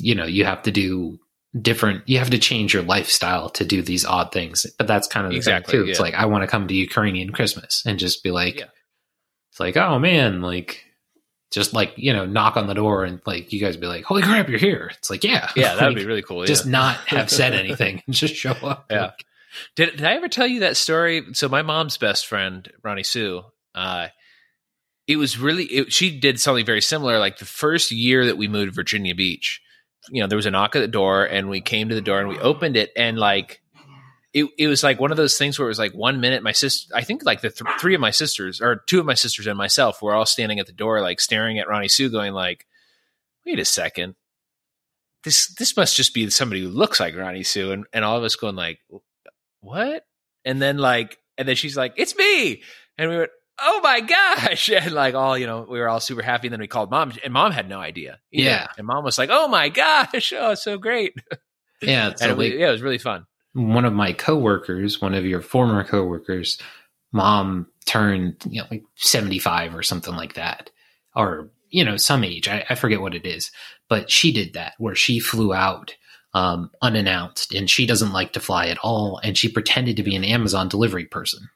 you know, you have to do different, you have to change your lifestyle to do these odd things. But that's kind of the exactly, thing, too. Yeah. It's like, I want to come to Ukrainian Christmas and just be like, yeah. it's like, oh, man, like, just like, you know, knock on the door and like, you guys be like, holy crap, you're here. It's like, yeah. Yeah, that would like, be really cool. Yeah. Just not have said anything and just show up. Yeah. Like, did, did I ever tell you that story? So my mom's best friend, Ronnie Sue, uh, it was really, it, she did something very similar. Like the first year that we moved to Virginia Beach, you know, there was a knock at the door and we came to the door and we opened it. And like, it, it was like one of those things where it was like one minute, my sister, I think like the th- three of my sisters or two of my sisters and myself were all standing at the door, like staring at Ronnie Sue going like, wait a second, this, this must just be somebody who looks like Ronnie Sue. And, and all of us going like, what? And then like, and then she's like, it's me. And we went, oh my gosh. And like all, you know, we were all super happy. And then we called mom and mom had no idea either. Yeah. And mom was like, oh my gosh. Oh, it's so great. Yeah. It's and so we, like- yeah, it was really fun. One of my coworkers, one of your former coworkers, mom turned, you know, like seventy-five or something like that, or, you know, some age, I, I forget what it is, but she did that where she flew out, um, unannounced, and she doesn't like to fly at all. And she pretended to be an Amazon delivery person.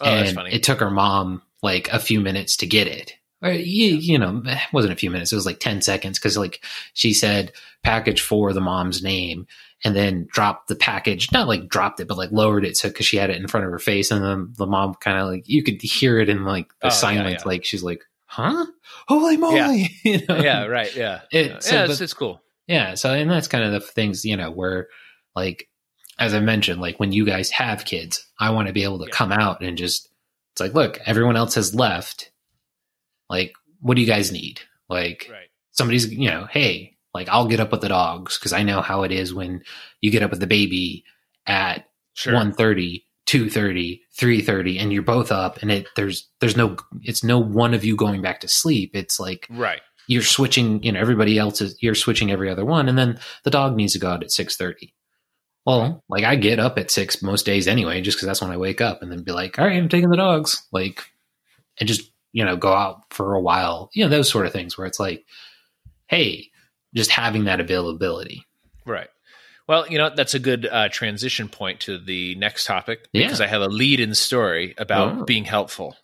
Oh, and that's funny. It took her mom like a few minutes to get it. Or, you, you know, it wasn't a few minutes. It was like ten seconds. Cause like she said package for the mom's name. And then dropped the package, not like dropped it, but like lowered it. So, cause she had it in front of her face. And then the mom kind of like, you could hear it in like the oh, silence. Yeah, yeah. Like she's like, huh? Holy moly. Yeah. You know? Yeah. Right. Yeah. It, so, yeah. But, it's, it's cool. Yeah. So, and that's kind of the things, you know, where like, as I mentioned, like when you guys have kids, I want to be able to yeah. come out and just, it's like, look, everyone else has left. Like, what do you guys need? Like right. somebody's, you know, hey, like I'll get up with the dogs because I know how it is when you get up with the baby at sure. one thirty, two thirty, three thirty, and you're both up and it there's there's no it's no one of you going back to sleep. It's like right. you're switching, you know, everybody else is you're switching every other one, and then the dog needs to go out at six thirty. Well, like I get up at six most days anyway, just because that's when I wake up, and then be like, all right, I'm taking the dogs. Like and just, you know, go out for a while. You know, those sort of things where it's like, hey, just having that availability. Right. Well, you know, that's a good uh, transition point to the next topic, because yeah. I have a lead in story about oh. being helpful.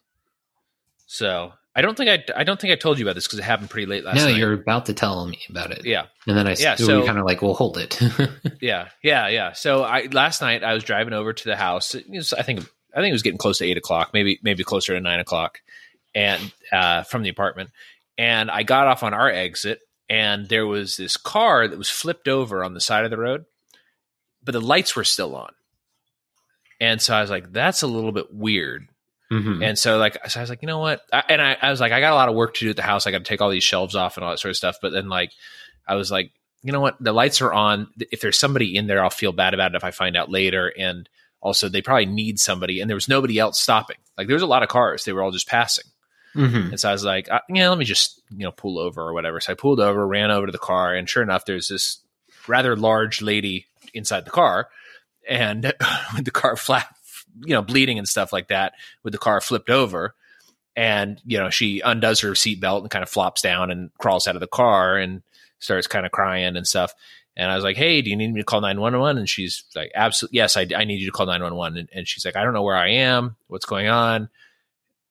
So I don't think I, I don't think I told you about this because it happened pretty late last no, night. No, you're about to tell me about it. Yeah. And then I yeah, so, kind of like, well, hold it. yeah. Yeah. Yeah. So I, last night I was driving over to the house. It was, I think, I think it was getting close to eight o'clock, maybe, maybe closer to nine o'clock and uh, from the apartment. And I got off on our exit, and there was this car that was flipped over on the side of the road, but the lights were still on. And so I was like, that's a little bit weird. Mm-hmm. And so like, so I was like, you know what? I, and I, I was like, I got a lot of work to do at the house. I got to take all these shelves off and all that sort of stuff. But then like, I was like, you know what? The lights are on. If there's somebody in there, I'll feel bad about it if I find out later. And also they probably need somebody, and there was nobody else stopping. Like there was a lot of cars. They were all just passing. Mm-hmm. And so I was like, I, yeah, let me just, you know, pull over or whatever. So I pulled over, ran over to the car, and sure enough, there's this rather large lady inside the car, and with the car flat, you know, bleeding and stuff like that, with the car flipped over. And, you know, she undoes her seatbelt and kind of flops down and crawls out of the car and starts kind of crying and stuff. And I was like, hey, do you need me to call nine one one? And she's like, absolutely. Yes, I, I need you to call nine one one. And, and she's like, I don't know where I am, what's going on,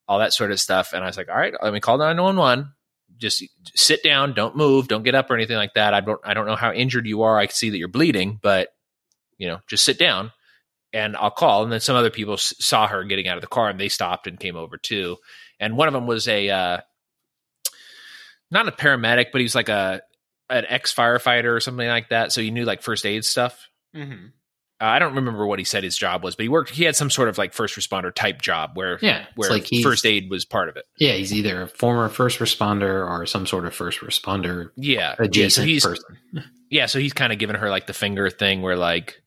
all that sort of stuff. And I was like, all right, let me call nine one one. Just sit down. Don't move. Don't get up or anything like that. I don't, I don't know how injured you are. I can see that you're bleeding, but, you know, just sit down and I'll call. And then some other people s- saw her getting out of the car, and they stopped and came over too. And one of them was a, uh, not a paramedic, but he was like a, an ex-firefighter or something like that. So he knew like first aid stuff. Mm-hmm. Uh, I don't remember what he said his job was, but he worked, he had some sort of like first responder type job where, yeah, where like first aid was part of it. Yeah. He's either a former first responder or some sort of first responder. Yeah. Adjacent yeah, so person. Yeah. So he's kind of given her like the finger thing where like,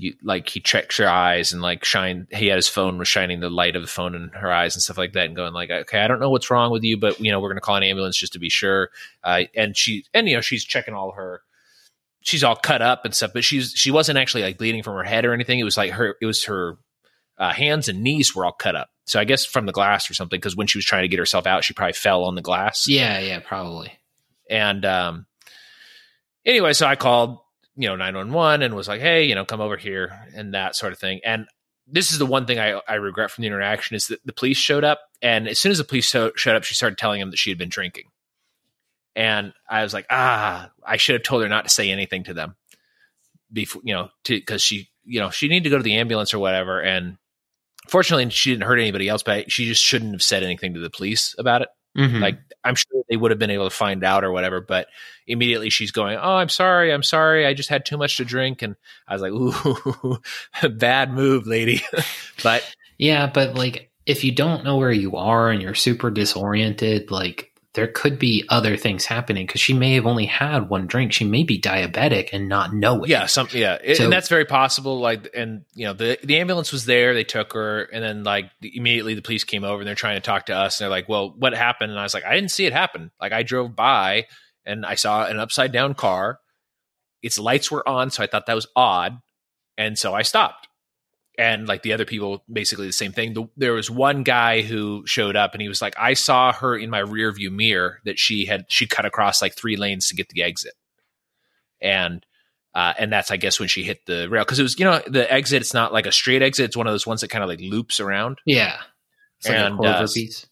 you, like he checks your eyes and like shine. He had his phone was shining the light of the phone in her eyes and stuff like that, and going like, okay, I don't know what's wrong with you, but you know, we're going to call an ambulance just to be sure. Uh, and she, and you know, she's checking all her, she's all cut up and stuff, but she's, she wasn't actually like bleeding from her head or anything. It was like her, it was her uh, hands and knees were all cut up. So I guess from the glass or something, because when she was trying to get herself out, she probably fell on the glass. Yeah. Yeah, probably. And um, anyway, so I called, you know, nine one one and was like, hey, you know, come over here and that sort of thing. And this is the one thing I, I regret from the interaction is that the police showed up. And as soon as the police so- showed up, she started telling him that she had been drinking. And I was like, ah, I should have told her not to say anything to them before, you know, to, cause she, you know, she needed to go to the ambulance or whatever. And fortunately she didn't hurt anybody else, but she just shouldn't have said anything to the police about it. Mm-hmm. Like, I'm sure they would have been able to find out or whatever, but immediately she's going, oh, I'm sorry. I'm sorry. I just had too much to drink. And I was like, ooh, bad move, lady. But yeah, but like, if you don't know where you are and you're super disoriented, like there could be other things happening, because she may have only had one drink. She may be diabetic and not know it. Yeah. Some, yeah. It, so, and that's very possible. Like, and you know, the, the ambulance was there, they took her, and then like immediately the police came over and they're trying to talk to us. And they're like, well, what happened? And I was like, I didn't see it happen. Like I drove by and I saw an upside down car. Its lights were on. So I thought that was odd. And so I stopped. And like the other people, basically the same thing. The, there was one guy who showed up and he was like, I saw her in my rear view mirror that she had, she cut across like three lanes to get the exit. And, uh, and that's, I guess, when she hit the rail. Cause it was, you know, the exit, it's not like a straight exit. It's one of those ones that kind of like loops around. Yeah. It's like and, a clover uh, piece.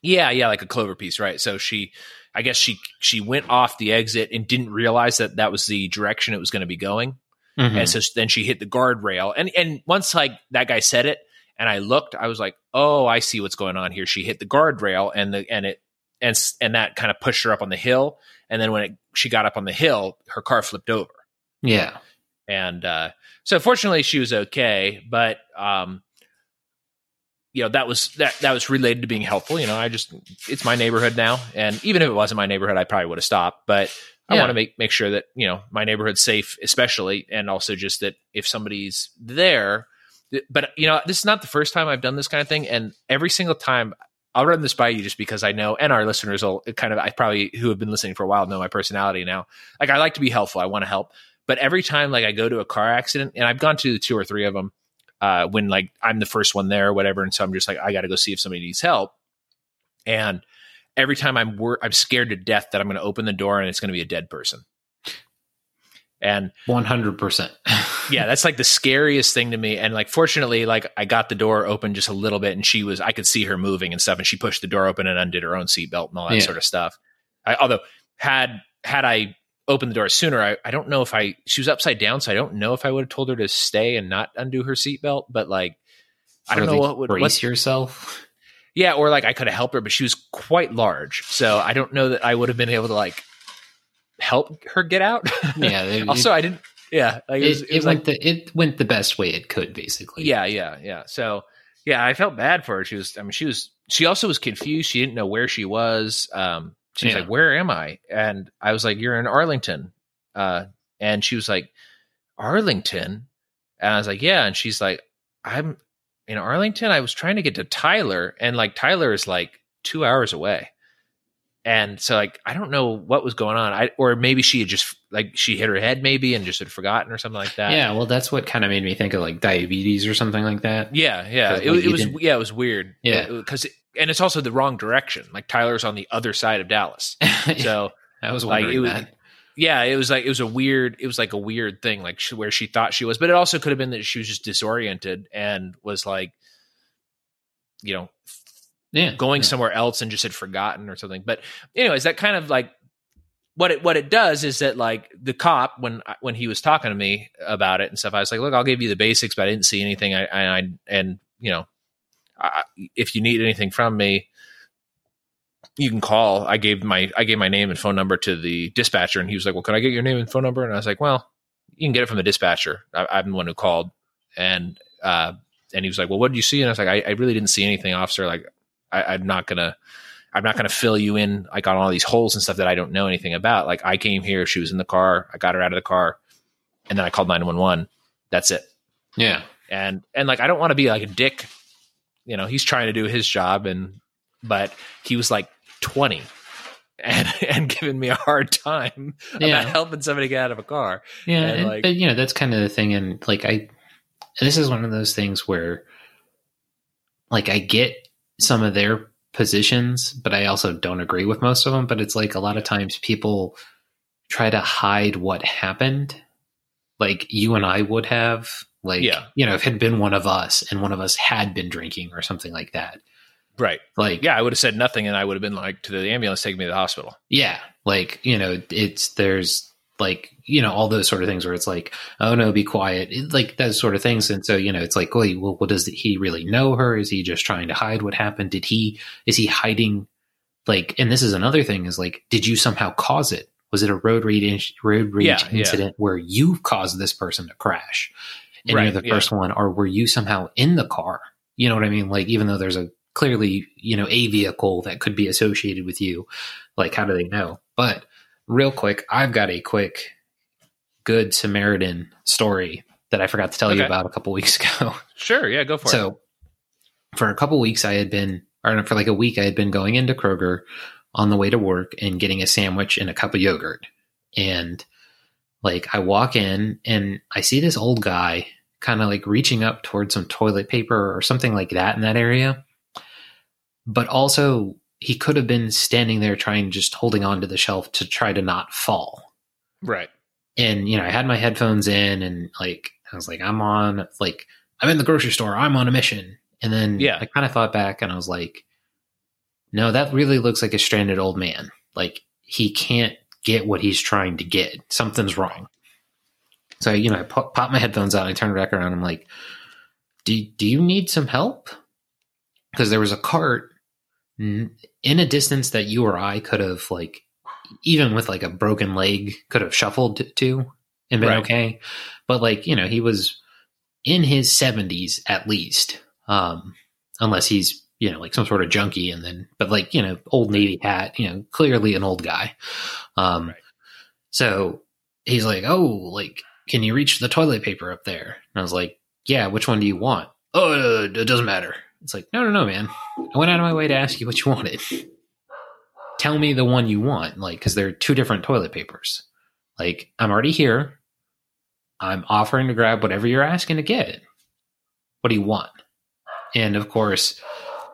Yeah. Yeah. Like a clover piece. Right. So she, I guess she, she went off the exit and didn't realize that that was the direction it was going to be going. Mm-hmm. And so then she hit the guardrail. And and once like that guy said it and I looked, I was like, oh, I see what's going on here. She hit the guardrail and the and it and and that kind of pushed her up on the hill. And then when it, she got up on the hill, her car flipped over. Yeah. And uh, so fortunately she was okay, but um, you know, that was that that was related to being helpful. You know, I just it's my neighborhood now. And even if it wasn't my neighborhood, I probably would have stopped. But I yeah. want to make, make sure that, you know, my neighborhood's safe, especially, and also just that if somebody's there, th- but you know, this is not the first time I've done this kind of thing. And every single time I'll run this by you just because I know, and our listeners will kind of, I probably who have been listening for a while know my personality now. Like I like to be helpful. I want to help. But every time, like I go to a car accident, and I've gone to two or three of them uh, when like I'm the first one there or whatever. And so I'm just like, I got to go see if somebody needs help. And every time I'm wor- I'm scared to death that I'm going to open the door and it's going to be a dead person. And one hundred percent. Yeah, that's like the scariest thing to me. And like, fortunately, like I got the door open just a little bit and she was, I could see her moving and stuff. And she pushed the door open and undid her own seatbelt and all that yeah. sort of stuff. I, although had, had I opened the door sooner, I, I don't know if I, she was upside down. So I don't know if I would have told her to stay and not undo her seatbelt, but like, I don't know what would brace yourself. Yeah. Or like I could have helped her, but she was quite large. So I don't know that I would have been able to like help her get out. Yeah. It, also, it, I didn't. Yeah. Like it, it, was, it, it was went like the, it went the best way it could basically. Yeah. Yeah. Yeah. So yeah, I felt bad for her. She was, I mean, she was, she also was confused. She didn't know where she was. Um, She's yeah. like, where am I? And I was like, you're in Arlington. Uh, and she was like, Arlington? And I was like, yeah. And she's like, I'm in Arlington. I was trying to get to Tyler. And like, Tyler is like two hours away. And so like, I don't know what was going on. I, or maybe she had just like, she hit her head maybe and just had forgotten or something like that. Yeah. Well, that's what kind of made me think of like diabetes or something like that. Yeah. Yeah. It, like, it was, yeah, it was weird. Yeah. Cause it, And it's also the wrong direction. Like Tyler's on the other side of Dallas. So I was wondering like, it was, that. Yeah, it was like, it was a weird, it was like a weird thing, like she, where she thought she was, but it also could have been that she was just disoriented and was like, you know, yeah, going yeah. somewhere else and just had forgotten or something. But anyways, that kind of like what it, what it does is that like the cop, when, when he was talking to me about it and stuff, I was like, look, I'll give you the basics, but I didn't see anything. I, I, I and you know, I, if you need anything from me, you can call. I gave my I gave my name and phone number to the dispatcher, and he was like, "Well, can I get your name and phone number?" And I was like, "Well, you can get it from the dispatcher. I, I'm the one who called." And uh, and he was like, "Well, what did you see?" And I was like, "I, I really didn't see anything, officer. Like, I, I'm not gonna I'm not gonna fill you in like on all these holes and stuff that I don't know anything about. Like, I came here. She was in the car. I got her out of the car, and then I called nine one one. That's it." Yeah. And and like, I don't want to be like a dick. You know, he's trying to do his job, and but he was like twenty and and giving me a hard time yeah. about helping somebody get out of a car. Yeah, and and, like, but you know, that's kind of the thing. And like, I, this is one of those things where, like, I get some of their positions, but I also don't agree with most of them. But it's like a lot of times people try to hide what happened, like you and I would have. Like, yeah. you know, if it had been one of us and one of us had been drinking or something like that. Right. Like, yeah, I would have said nothing and I would have been like, to the ambulance, take me to the hospital. Yeah. Like, you know, it's, there's like, you know, all those sort of things where it's like, oh no, be quiet. It, like those sort of things. And so, you know, it's like, well, well, well, does he really know her? Is he just trying to hide what happened? Did he, is he hiding? Like, and this is another thing is like, did you somehow cause it? Was it a road rage, road rage yeah, incident yeah. where you caused this person to crash? And right, you're the first yeah. one, or were you somehow in the car? You know what I mean? Like, even though there's a clearly, you know, a vehicle that could be associated with you, like, how do they know? But real quick, I've got a quick Good Samaritan story that I forgot to tell okay. you about a couple weeks ago. Sure. Yeah. Go for so, it. So for a couple weeks, I had been, or for like a week, I had been going into Kroger on the way to work and getting a sandwich and a cup of yogurt. And like, I walk in and I see this old guy kind of like reaching up towards some toilet paper or something like that in that area. But also he could have been standing there trying, just holding on to the shelf to try to not fall. Right. And, you know, I had my headphones in and like, I was like, I'm on, like, I'm in the grocery store. I'm on a mission. And then yeah. I kind of thought back and I was like, no, that really looks like a stranded old man. Like, he can't get what he's trying to get. Something's wrong. So, you know, I pop, pop my headphones out and I turn back around. I'm like, do, do you need some help? Because there was a cart in a distance that you or I could have, like, even with like a broken leg, could have shuffled to and been right. okay. But like, you know, he was in his seventies at least, um, unless he's, you know, like some sort of junkie and then, but like, you know, old Navy hat, you know, clearly an old guy. Um, right. So he's like, oh, like, can you reach the toilet paper up there? And I was like, yeah, which one do you want? Oh, it doesn't matter. It's like, no, no, no, man. I went out of my way to ask you what you wanted. Tell me the one you want. Like, cause there are two different toilet papers. Like, I'm already here. I'm offering to grab whatever you're asking to get. What do you want? And of course,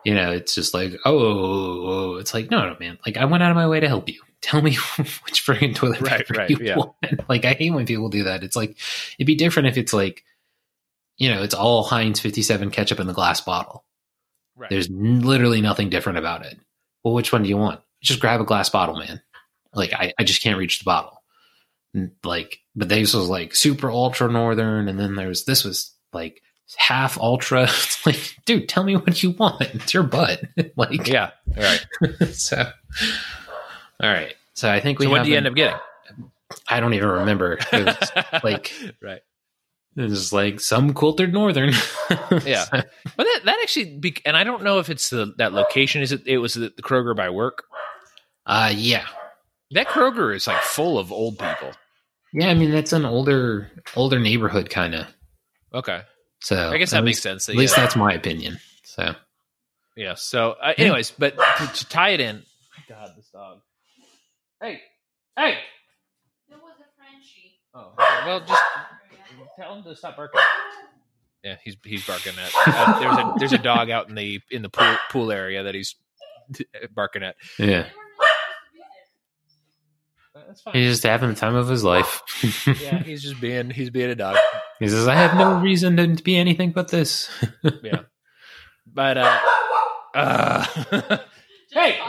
you know, it's just like, oh, it's like, no, no, man. Like, I went out of my way to help you. tell me which friggin' toilet paper right, right, you yeah. want. Like, I hate when people do that. It's like, it'd be different if it's like, you know, it's all Heinz fifty-seven ketchup in the glass bottle. Right. There's literally nothing different about it. Well, which one do you want? Just grab a glass bottle, man. Like, I, I just can't reach the bottle. Like, but this was like super ultra northern. And then there was, this was like half ultra. It's like, dude, tell me what you want. It's your butt. Like, yeah. All right. so, all right. So I think we, so what do you an, end up getting? I don't even remember. It was like, right. It was like some quilted northern. yeah. But that, that actually, be, and I don't know if it's the, that location. Is it, it was the, the Kroger by work? Uh, yeah. That Kroger is like full of old people. Yeah, I mean that's an older, older neighborhood kind of. Okay, so I guess that makes sense. At least that's my opinion. So, yeah. So, uh, anyways, but to, to tie it in, God, this dog. Hey, hey. That was a Frenchie. Oh, okay. Well, just tell him to stop barking. Yeah, he's he's barking at. Uh, there's a there's a dog out in the in the pool pool area that he's barking at. Yeah. That's fine. He's just having the time of his life. yeah, he's just being he's being a dog. He says, "I have no reason to be anything but this." yeah, but uh, uh hey,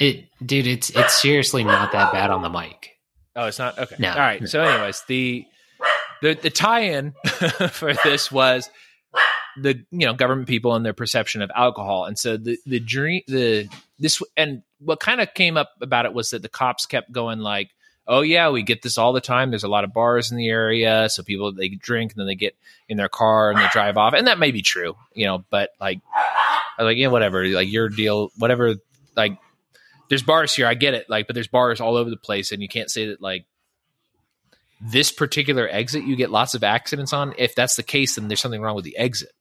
it, dude, it's it's seriously not that bad on the mic. Oh, it's not okay. No. All right. So, anyways, the the the tie-in for this was the you know government people and their perception of alcohol, and so the the dream the this and. What kind of came up about it was that the cops kept going like, oh, yeah, we get this all the time. There's a lot of bars in the area. So people, they drink and then they get in their car and they drive off. And that may be true, you know, but like, I was like, yeah, whatever, like your deal, whatever, like there's bars here. I get it. Like, but there's bars all over the place. And you can't say that like this particular exit, you get lots of accidents on. If that's the case, then there's something wrong with the exit.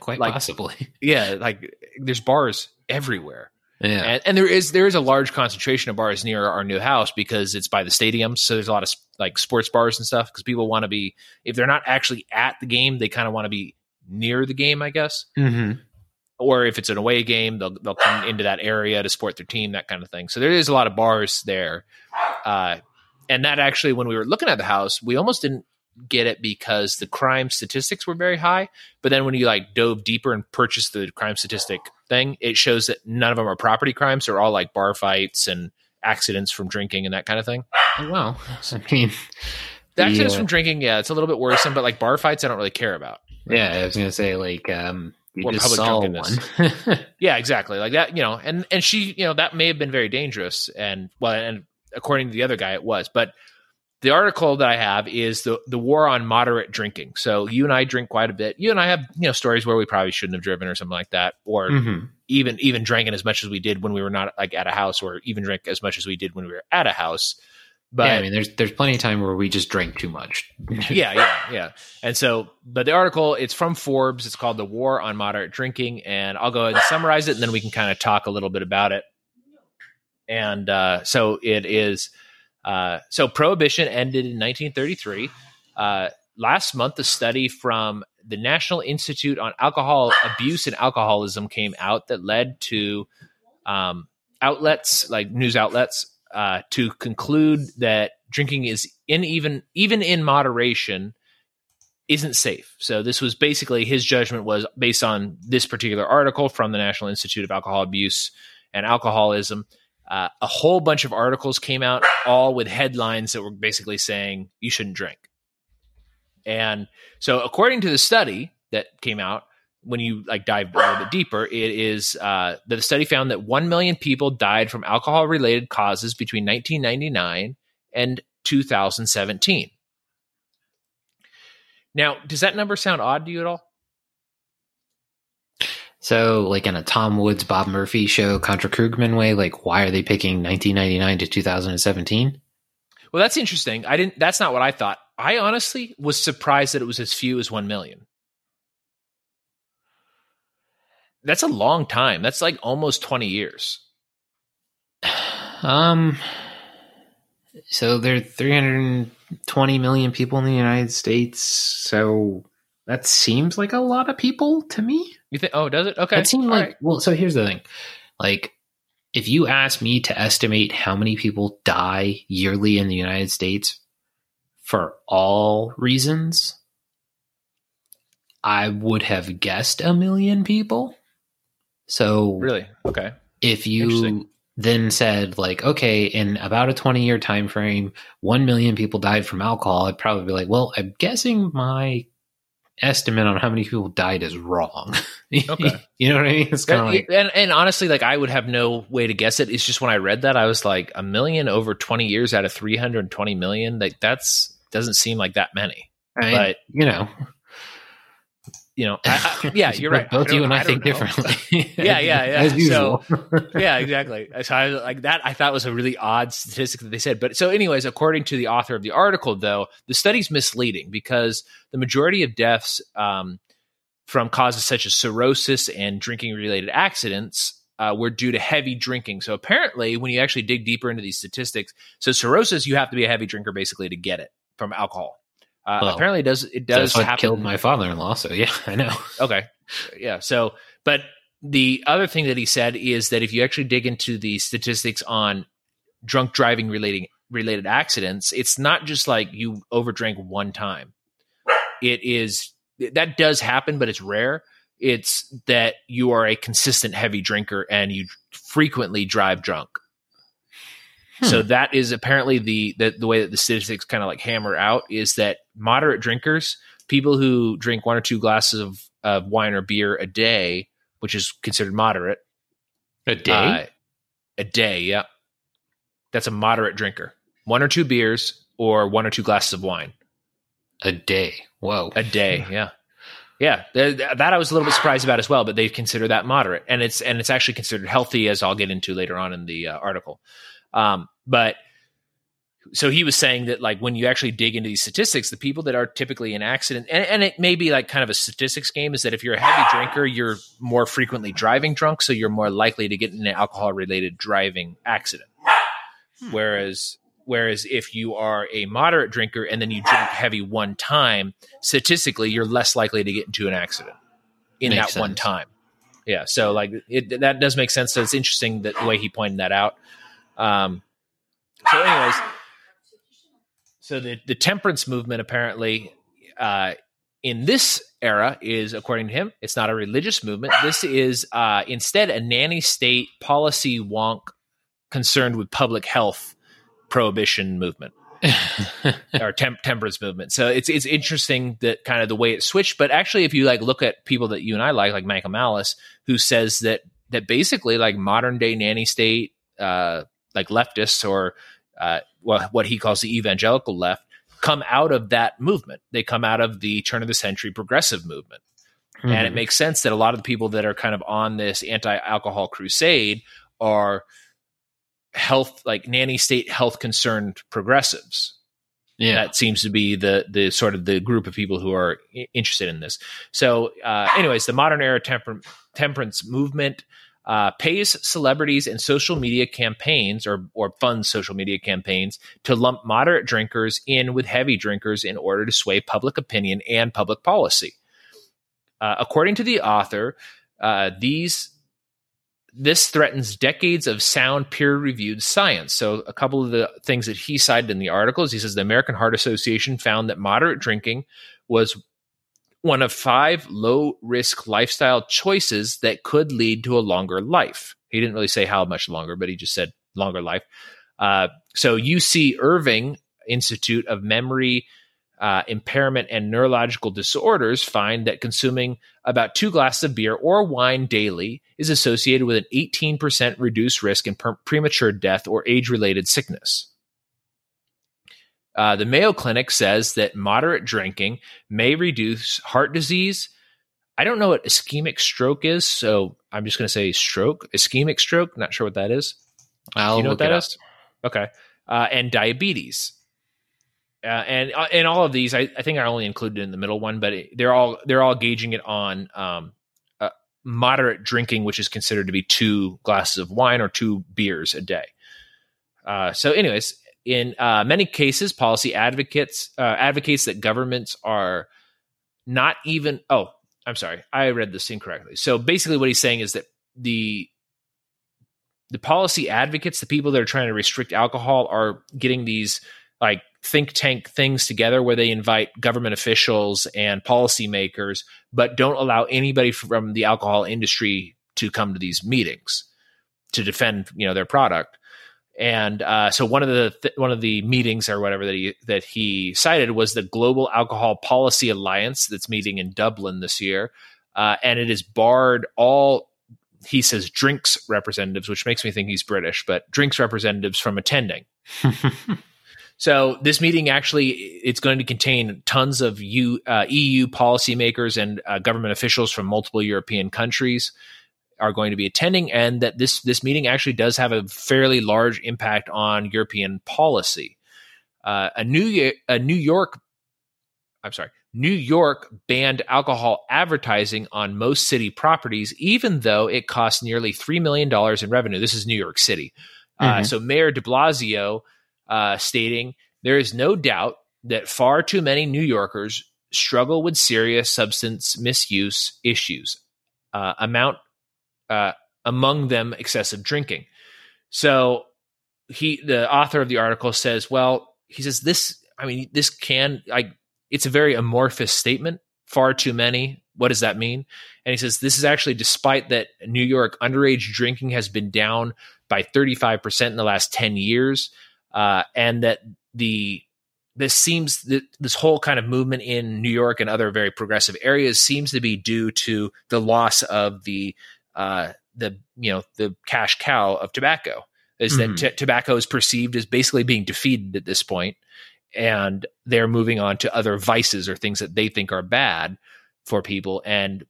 Quite like, possibly. Yeah. Like there's bars everywhere. Yeah. And, and there is there is a large concentration of bars near our new house because it's by the stadium. So there's a lot of like sports bars and stuff because people want to be, if they're not actually at the game, they kind of want to be near the game, I guess. Mm-hmm. Or if it's an away game, they'll they'll come into that area to support their team, that kind of thing. So there is a lot of bars there. Uh, and that actually, when we were looking at the house, we almost didn't get it because the crime statistics were very high. But then when you like dove deeper and purchased the crime statistic thing, it shows that none of them are property crimes. They're all like bar fights and accidents from drinking and that kind of thing. Oh, wow. I mean, the accidents yeah. from drinking, yeah, it's a little bit worrisome, but like bar fights, I don't really care about. Right? Yeah. I was going to say like, um, you well, just saw one. yeah, exactly. Like that, you know, and, and she, you know, that may have been very dangerous. And well, and according to the other guy, it was, but the article that I have is the, the war on moderate drinking. So you and I drink quite a bit. You and I have, you know, stories where we probably shouldn't have driven or something like that, or mm-hmm. even even drinking as much as we did when we were not like at a house, or even drink as much as we did when we were at a house. But yeah, I mean, there's there's plenty of time where we just drank too much. yeah, yeah, yeah. And so, but the article, it's from Forbes. It's called "The War on Moderate Drinking," and I'll go ahead and summarize it, and then we can kind of talk a little bit about it. And uh, so it is. Uh, so Prohibition ended in nineteen thirty-three. Uh, last month, a study from the National Institute on Alcohol Abuse and Alcoholism came out that led to um, outlets, like news outlets, uh, to conclude that drinking is in even, even in moderation isn't safe. So this was basically his judgment was based on this particular article from the National Institute of Alcohol Abuse and Alcoholism. Uh, a whole bunch of articles came out, all with headlines that were basically saying you shouldn't drink. And so according to the study that came out, when you like dive a little bit deeper, it is uh, that the study found that one million people died from alcohol-related causes between nineteen ninety-nine and two thousand seventeen. Now, does that number sound odd to you at all? So, like in a Tom Woods, Bob Murphy show, Contra Krugman way, like why are they picking nineteen ninety-nine to two thousand seventeen? Well, that's interesting. I didn't. That's not what I thought. I honestly was surprised that it was as few as one million. That's a long time. That's like almost twenty years. Um. So there are three hundred twenty million people in the United States. So that seems like a lot of people to me. You think? Oh, does it? Okay. It seemed like, right. Well, so here's the thing. Like, If you ask me to estimate how many people die yearly in the United States for all reasons, I would have guessed a million people. So really? Okay. If you then said like, okay, in about a twenty year time frame, one million people died from alcohol, I'd probably be like, well, I'm guessing my estimate on how many people died is wrong. Okay. You know what I mean? It's kind of like, and, and honestly, like I would have no way to guess it. It's just when I read that, I was like, a million over twenty years out of three hundred twenty million. Like that's doesn't seem like that many, I mean, but you know, you know, I, I, yeah, you're right. Both you and I, I think know. differently. yeah, yeah, yeah. As usual. So, yeah, exactly. So I like that. I thought was a really odd statistic that they said. But so, anyways, according to the author of the article, though, the study's misleading because the majority of deaths um, from causes such as cirrhosis and drinking-related accidents uh, were due to heavy drinking. So apparently, when you actually dig deeper into these statistics, so cirrhosis, you have to be a heavy drinker basically to get it from alcohol. Uh, well, apparently it does it does happen. Killed my father-in-law, so yeah, I know. Okay. Yeah, so but the other thing that he said is that if you actually dig into the statistics on drunk driving relating related accidents, it's not just like you overdrank one time. It is that does happen, but it's rare. It's that you are a consistent heavy drinker and you frequently drive drunk. Hmm. So that is apparently the, the the way that the statistics kind of like hammer out is that moderate drinkers, people who drink one or two glasses of, of wine or beer a day, which is considered moderate. A day? Uh, a day, yeah. That's a moderate drinker. One or two beers or one or two glasses of wine. A day. Whoa. A day, yeah. Yeah, that I was a little bit surprised about as well, but they consider that moderate. And it's, and it's actually considered healthy, as I'll get into later on in the uh, article. Um, but so he was saying that like when you actually dig into these statistics, the people that are typically in accident, and, and it may be like kind of a statistics game, is that if you're a heavy drinker, you're more frequently driving drunk. So you're more likely to get in an alcohol related driving accident. Hmm. Whereas, whereas if you are a moderate drinker and then you drink heavy one time, statistically, you're less likely to get into an accident in Makes that sense. one time. Yeah. So like it, that does make sense. So it's interesting that the way he pointed that out. Um, so anyways, so the, the temperance movement apparently, uh, in this era is, according to him, it's not a religious movement. This is, uh, instead a nanny state policy wonk concerned with public health prohibition movement or temp- temperance movement. So it's, it's interesting that kind of the way it switched, but actually if you like, look at people that you and I like, like Michael Malice, who says that, that basically like modern day nanny state, uh, like leftists or uh, well, what he calls the evangelical left come out of that movement. They come out of the turn of the century progressive movement. Mm-hmm. And it makes sense that a lot of the people that are kind of on this anti-alcohol crusade are health, like nanny state health concerned progressives. Yeah. That seems to be the, the sort of the group of people who are I- interested in this. So uh, anyways, the modern era temper- temperance movement Uh, pays celebrities and social media campaigns or or funds social media campaigns to lump moderate drinkers in with heavy drinkers in order to sway public opinion and public policy. Uh, according to the author, uh, these this threatens decades of sound, peer-reviewed science. So a couple of the things that he cited in the article is he says the American Heart Association found that moderate drinking was one of five low-risk lifestyle choices that could lead to a longer life. He didn't really say how much longer, but he just said longer life. Uh, so U C Irving Institute of Memory uh, Impairment and Neurological Disorders find that consuming about two glasses of beer or wine daily is associated with an eighteen percent reduced risk in per- premature death or age-related sickness. Uh, the Mayo Clinic says that moderate drinking may reduce heart disease. I don't know what ischemic stroke is, so I'm just going to say stroke, ischemic stroke. Not sure what that is. I'll you know look what that is? Okay. Uh, and diabetes. Uh, and uh, and all of these, I, I think I only included in the middle one, but it, they're all they're all gauging it on um, uh, moderate drinking, which is considered to be two glasses of wine or two beers a day. Uh, so anyways... In uh, many cases, policy advocates uh, advocates that governments are not even. Oh, I'm sorry, I read this incorrectly. So basically, what he's saying is that the the policy advocates, the people that are trying to restrict alcohol, are getting these like think tank things together where they invite government officials and policymakers, but don't allow anybody from the alcohol industry to come to these meetings to defend, you know, their product. And uh, so one of the th- one of the meetings or whatever that he that he cited was the Global Alcohol Policy Alliance that's meeting in Dublin this year, uh, and it has barred all, he says, drinks representatives, which makes me think he's British, but drinks representatives from attending. So this meeting actually, it's going to contain tons of U, uh, E U policymakers and uh, government officials from multiple European countries are going to be attending, and that this this meeting actually does have a fairly large impact on European policy. Uh, a new a New York, I'm sorry, New York banned alcohol advertising on most city properties, even though it costs nearly three million dollars in revenue. This is New York City. Mm-hmm. Uh, so Mayor de Blasio uh, stating, "There is no doubt that far too many New Yorkers struggle with serious substance misuse issues. Uh, amount Uh, among them excessive drinking." So he, the author of the article says, well, he says this, I mean, this can, I, it's a very amorphous statement, far too many. What does that mean? And he says, this is actually despite that New York underage drinking has been down by thirty-five percent in the last ten years. Uh, and that the, this seems that this whole kind of movement in New York and other very progressive areas seems to be due to the loss of the, Uh, the you know the cash cow of tobacco, is mm-hmm. that t- tobacco is perceived as basically being defeated at this point, and they're moving on to other vices or things that they think are bad for people. And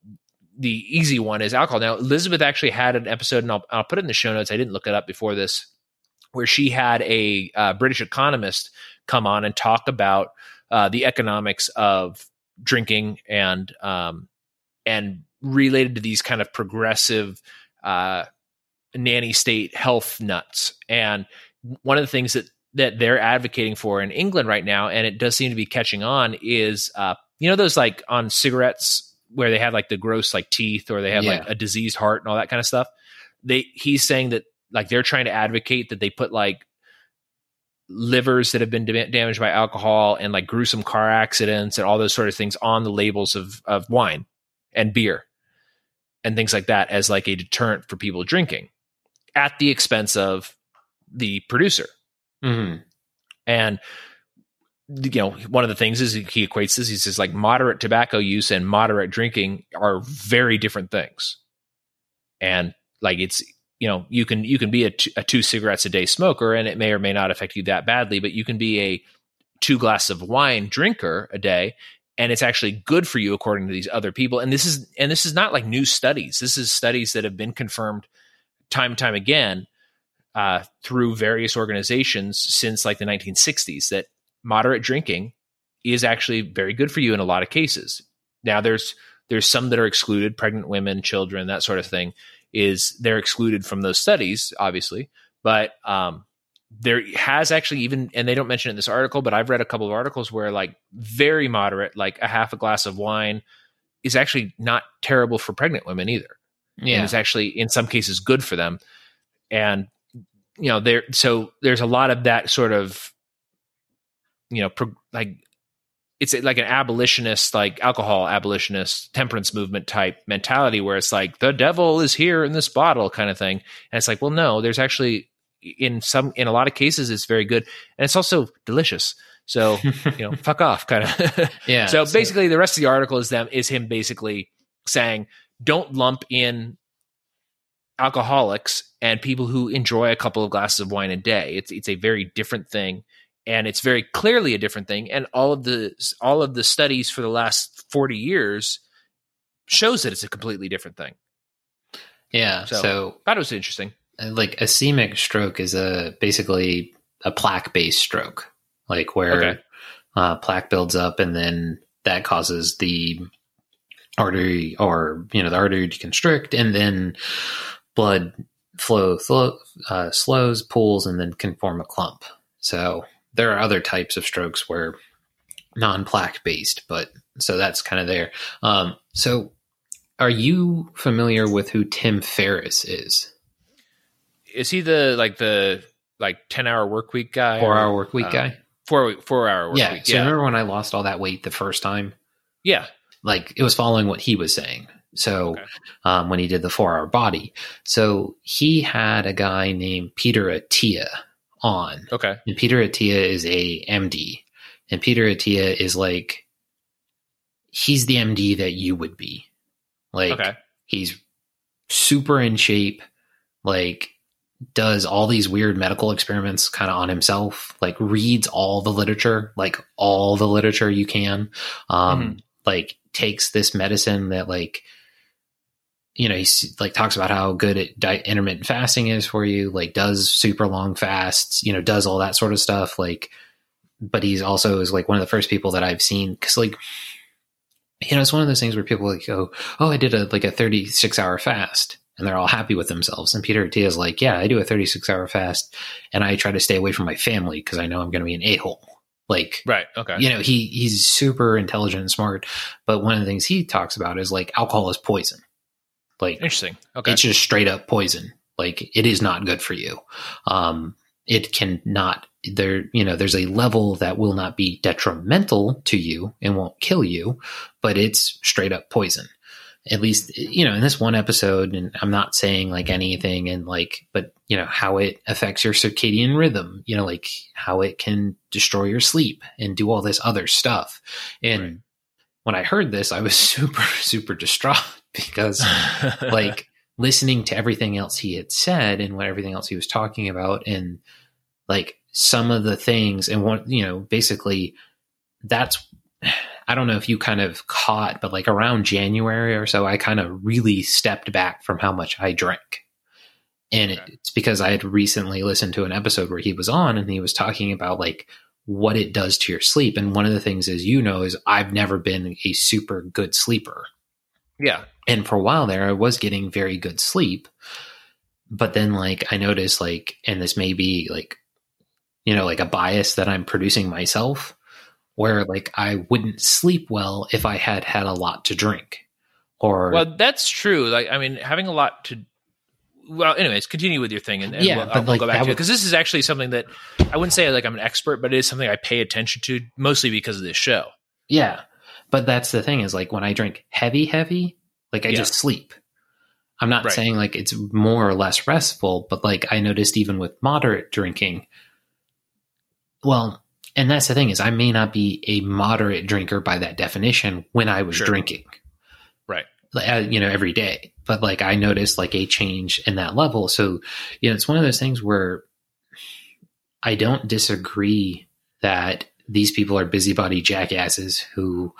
the easy one is alcohol. Now, Elizabeth actually had an episode, and I'll, I'll put it in the show notes. I didn't look it up before this, where she had a uh, British economist come on and talk about uh, the economics of drinking and um, and. related to these kind of progressive uh, nanny state health nuts. And one of the things that, that they're advocating for in England right now, and it does seem to be catching on, is, uh, you know, those like on cigarettes where they have like the gross like teeth, or they have yeah. like a diseased heart and all that kind of stuff. They, he's saying that like they're trying to advocate that they put like livers that have been da- damaged by alcohol and like gruesome car accidents and all those sort of things on the labels of, of wine and beer and things like that as like a deterrent for people drinking at the expense of the producer. Mm-hmm. And, you know, one of the things is he equates this, he says like moderate tobacco use and moderate drinking are very different things. And like, it's, you know, you can, you can be a, t- a two cigarettes a day smoker and it may or may not affect you that badly, but you can be a two glass of wine drinker a day, and it's actually good for you, according to these other people. And this is and this is not like new studies. This is studies that have been confirmed time and time again uh, through various organizations since like the nineteen sixties, that moderate drinking is actually very good for you in a lot of cases. Now, there's there's some that are excluded, pregnant women, children, that sort of thing. Is they're excluded from those studies, obviously. But um, there has actually even, and they don't mention it in this article, but I've read a couple of articles where like very moderate, like a half a glass of wine is actually not terrible for pregnant women either. Yeah. And it's actually in some cases good for them. And, you know, there, so there's a lot of that sort of, you know, pro, like it's like an abolitionist, like alcohol abolitionist temperance movement type mentality where it's like the devil is here in this bottle kind of thing. And it's like, well, no, there's actually, in some, in a lot of cases, it's very good, and it's also delicious. So, you know, fuck off, kind of. Yeah. So basically, so. the rest of the article is them is him basically saying, don't lump in alcoholics and people who enjoy a couple of glasses of wine a day. It's it's a very different thing, and it's very clearly a different thing. And all of the all of the studies for the last forty years shows that it's a completely different thing. Yeah. So, so- I thought it was interesting. Like ischemic stroke is a basically a plaque-based stroke, like where okay. uh, plaque builds up and then that causes the artery, or you know, the artery to constrict, and then blood flow thlo- uh, slows, pools, and then can form a clump. So there are other types of strokes where non-plaque-based, but so that's kind of there. Um, so, are you familiar with who Tim Ferriss is? is he the like the like ten hour work week guy? Four or, hour work week um, guy. Four four hour work yeah, week. So yeah. So remember when I lost all that weight the first time? Yeah. Like it was following what he was saying. So okay. um, when he did the four hour body, so he had a guy named Peter Attia on. Okay. And Peter Attia is a M D, and Peter Attia is like, he's the M D that you would be. Like okay. he's super in shape, like does all these weird medical experiments kind of on himself, like reads all the literature, like all the literature you can, um, mm-hmm. like takes this medicine that like, you know, he's like talks about how good it di- intermittent fasting is for you, like does super long fasts, you know, does all that sort of stuff. Like, but he's also is like one of the first people that I've seen. Cause like, you know, it's one of those things where people like go, oh, I did a like a thirty-six hour fast, and they're all happy with themselves. And Peter Attia is like, yeah, I do a thirty-six hour fast, and I try to stay away from my family because I know I'm going to be an a-hole. Like, right. Okay. You know, he, he's super intelligent and smart. But one of the things he talks about is like alcohol is poison. Like, interesting. Okay. It's just straight up poison. Like, it is not good for you. Um, it cannot there, you know, there's a level that will not be detrimental to you and won't kill you, but it's straight up poison. At least, you know, in this one episode, and I'm not saying like anything and like, but you know, how it affects your circadian rhythm, you know, like how it can destroy your sleep and do all this other stuff. And right. when I heard this, I was super, super distraught because like listening to everything else he had said and what everything else he was talking about, and like some of the things and what, you know, basically that's, I don't know if you kind of caught, but like around January or so, I kind of really stepped back from how much I drank. And okay. it, it's because I had recently listened to an episode where he was on and he was talking about like what it does to your sleep. And one of the things is, you know, is I've never been a super good sleeper. Yeah. And for a while there, I was getting very good sleep, but then like I noticed like, and this may be like, you know, like a bias that I'm producing myself, where like I wouldn't sleep well if I had had a lot to drink. Or well, that's true. Like, I mean, having a lot to, well, anyways, continue with your thing, and, and yeah, we'll, I'll like, go back to it, because this is actually something that I wouldn't say like I'm an expert, but it is something I pay attention to mostly because of this show. Yeah. But that's the thing is like when I drink heavy, heavy, like I yeah. just sleep. I'm not right. saying like it's more or less restful, but like I noticed even with moderate drinking, well, and that's the thing is I may not be a moderate drinker by that definition when I was sure. drinking, right? You know, every day, but like I noticed like a change in that level. So, you know, it's one of those things where I don't disagree that these people are busybody jackasses who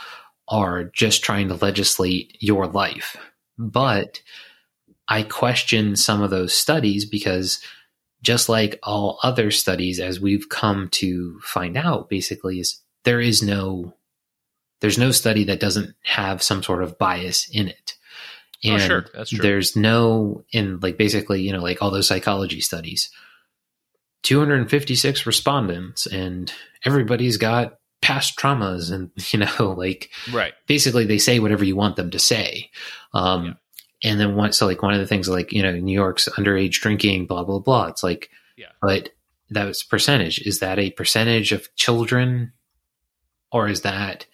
are just trying to legislate your life. But I question some of those studies because just like all other studies, as we've come to find out, basically, is there is no, there's no study that doesn't have some sort of bias in it. And oh, sure. That's true. There's no, in like basically, you know, like all those psychology studies, two hundred fifty-six respondents, and everybody's got past traumas, and, you know, like, right. basically they say whatever you want them to say. Um, yeah. And then one, so like one of the things like, you know, New York's underage drinking, blah, blah, blah. It's like, yeah. but that was percentage. Is that a percentage of children, or is that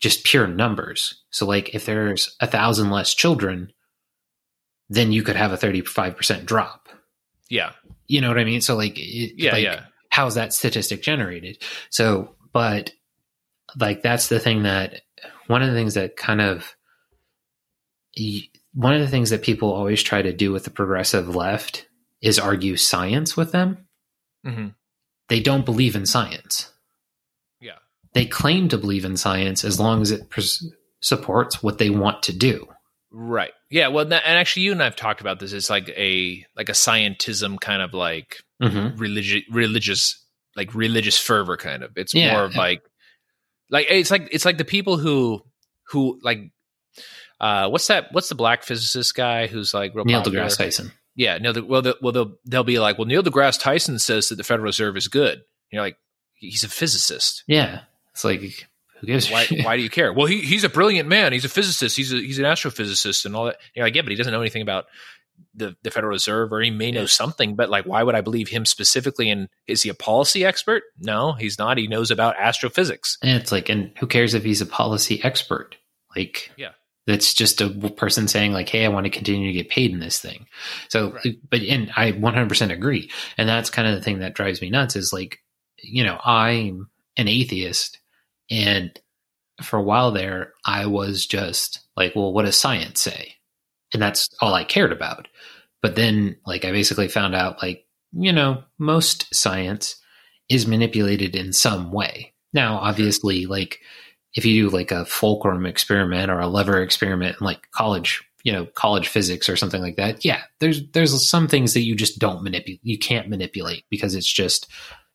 just pure numbers? So like if there's a thousand less children, then you could have a thirty-five percent drop. Yeah. You know what I mean? So like, it, yeah, like yeah. how's that statistic generated? So, but like, that's the thing that one of the things that kind of, y- one of the things that people always try to do with the progressive left is argue science with them. Mm-hmm. They don't believe in science. Yeah. They claim to believe in science as long as it pres- supports what they want to do. Right. Yeah. Well, and actually you and I've talked about this. It's like a, like a scientism kind of like mm-hmm. religious, religious, like religious fervor kind of, it's yeah. more of like, like, it's like, it's like the people who, who like, Uh, what's that? What's the black physicist guy who's like real Neil popular? deGrasse Tyson? Yeah, no. The, well, the, well, they'll they'll be like, well, Neil deGrasse Tyson says that the Federal Reserve is good. And you're like, he's a physicist. Yeah, it's like who gives? Why, why do you care? Well, he he's a brilliant man. He's a physicist. He's a he's an astrophysicist and all that. And you're like, yeah, but he doesn't know anything about the, the Federal Reserve, or he may know something, but like, why would I believe him specifically? And is he a policy expert? No, he's not. He knows about astrophysics. And it's like, and who cares if he's a policy expert? Like, yeah, that's just a person saying like, hey, I want to continue to get paid in this thing. So, right. But, and I one hundred percent agree. And that's kind of the thing that drives me nuts is like, you know, I'm an atheist, and for a while there, I was just like, well, what does science say? And that's all I cared about. But then like, I basically found out like, you know, most science is manipulated in some way. Now, obviously, like, if you do like a fulcrum experiment or a lever experiment in like college, you know, college physics or something like that. Yeah. There's, there's some things that you just don't manipulate. You can't manipulate because it's just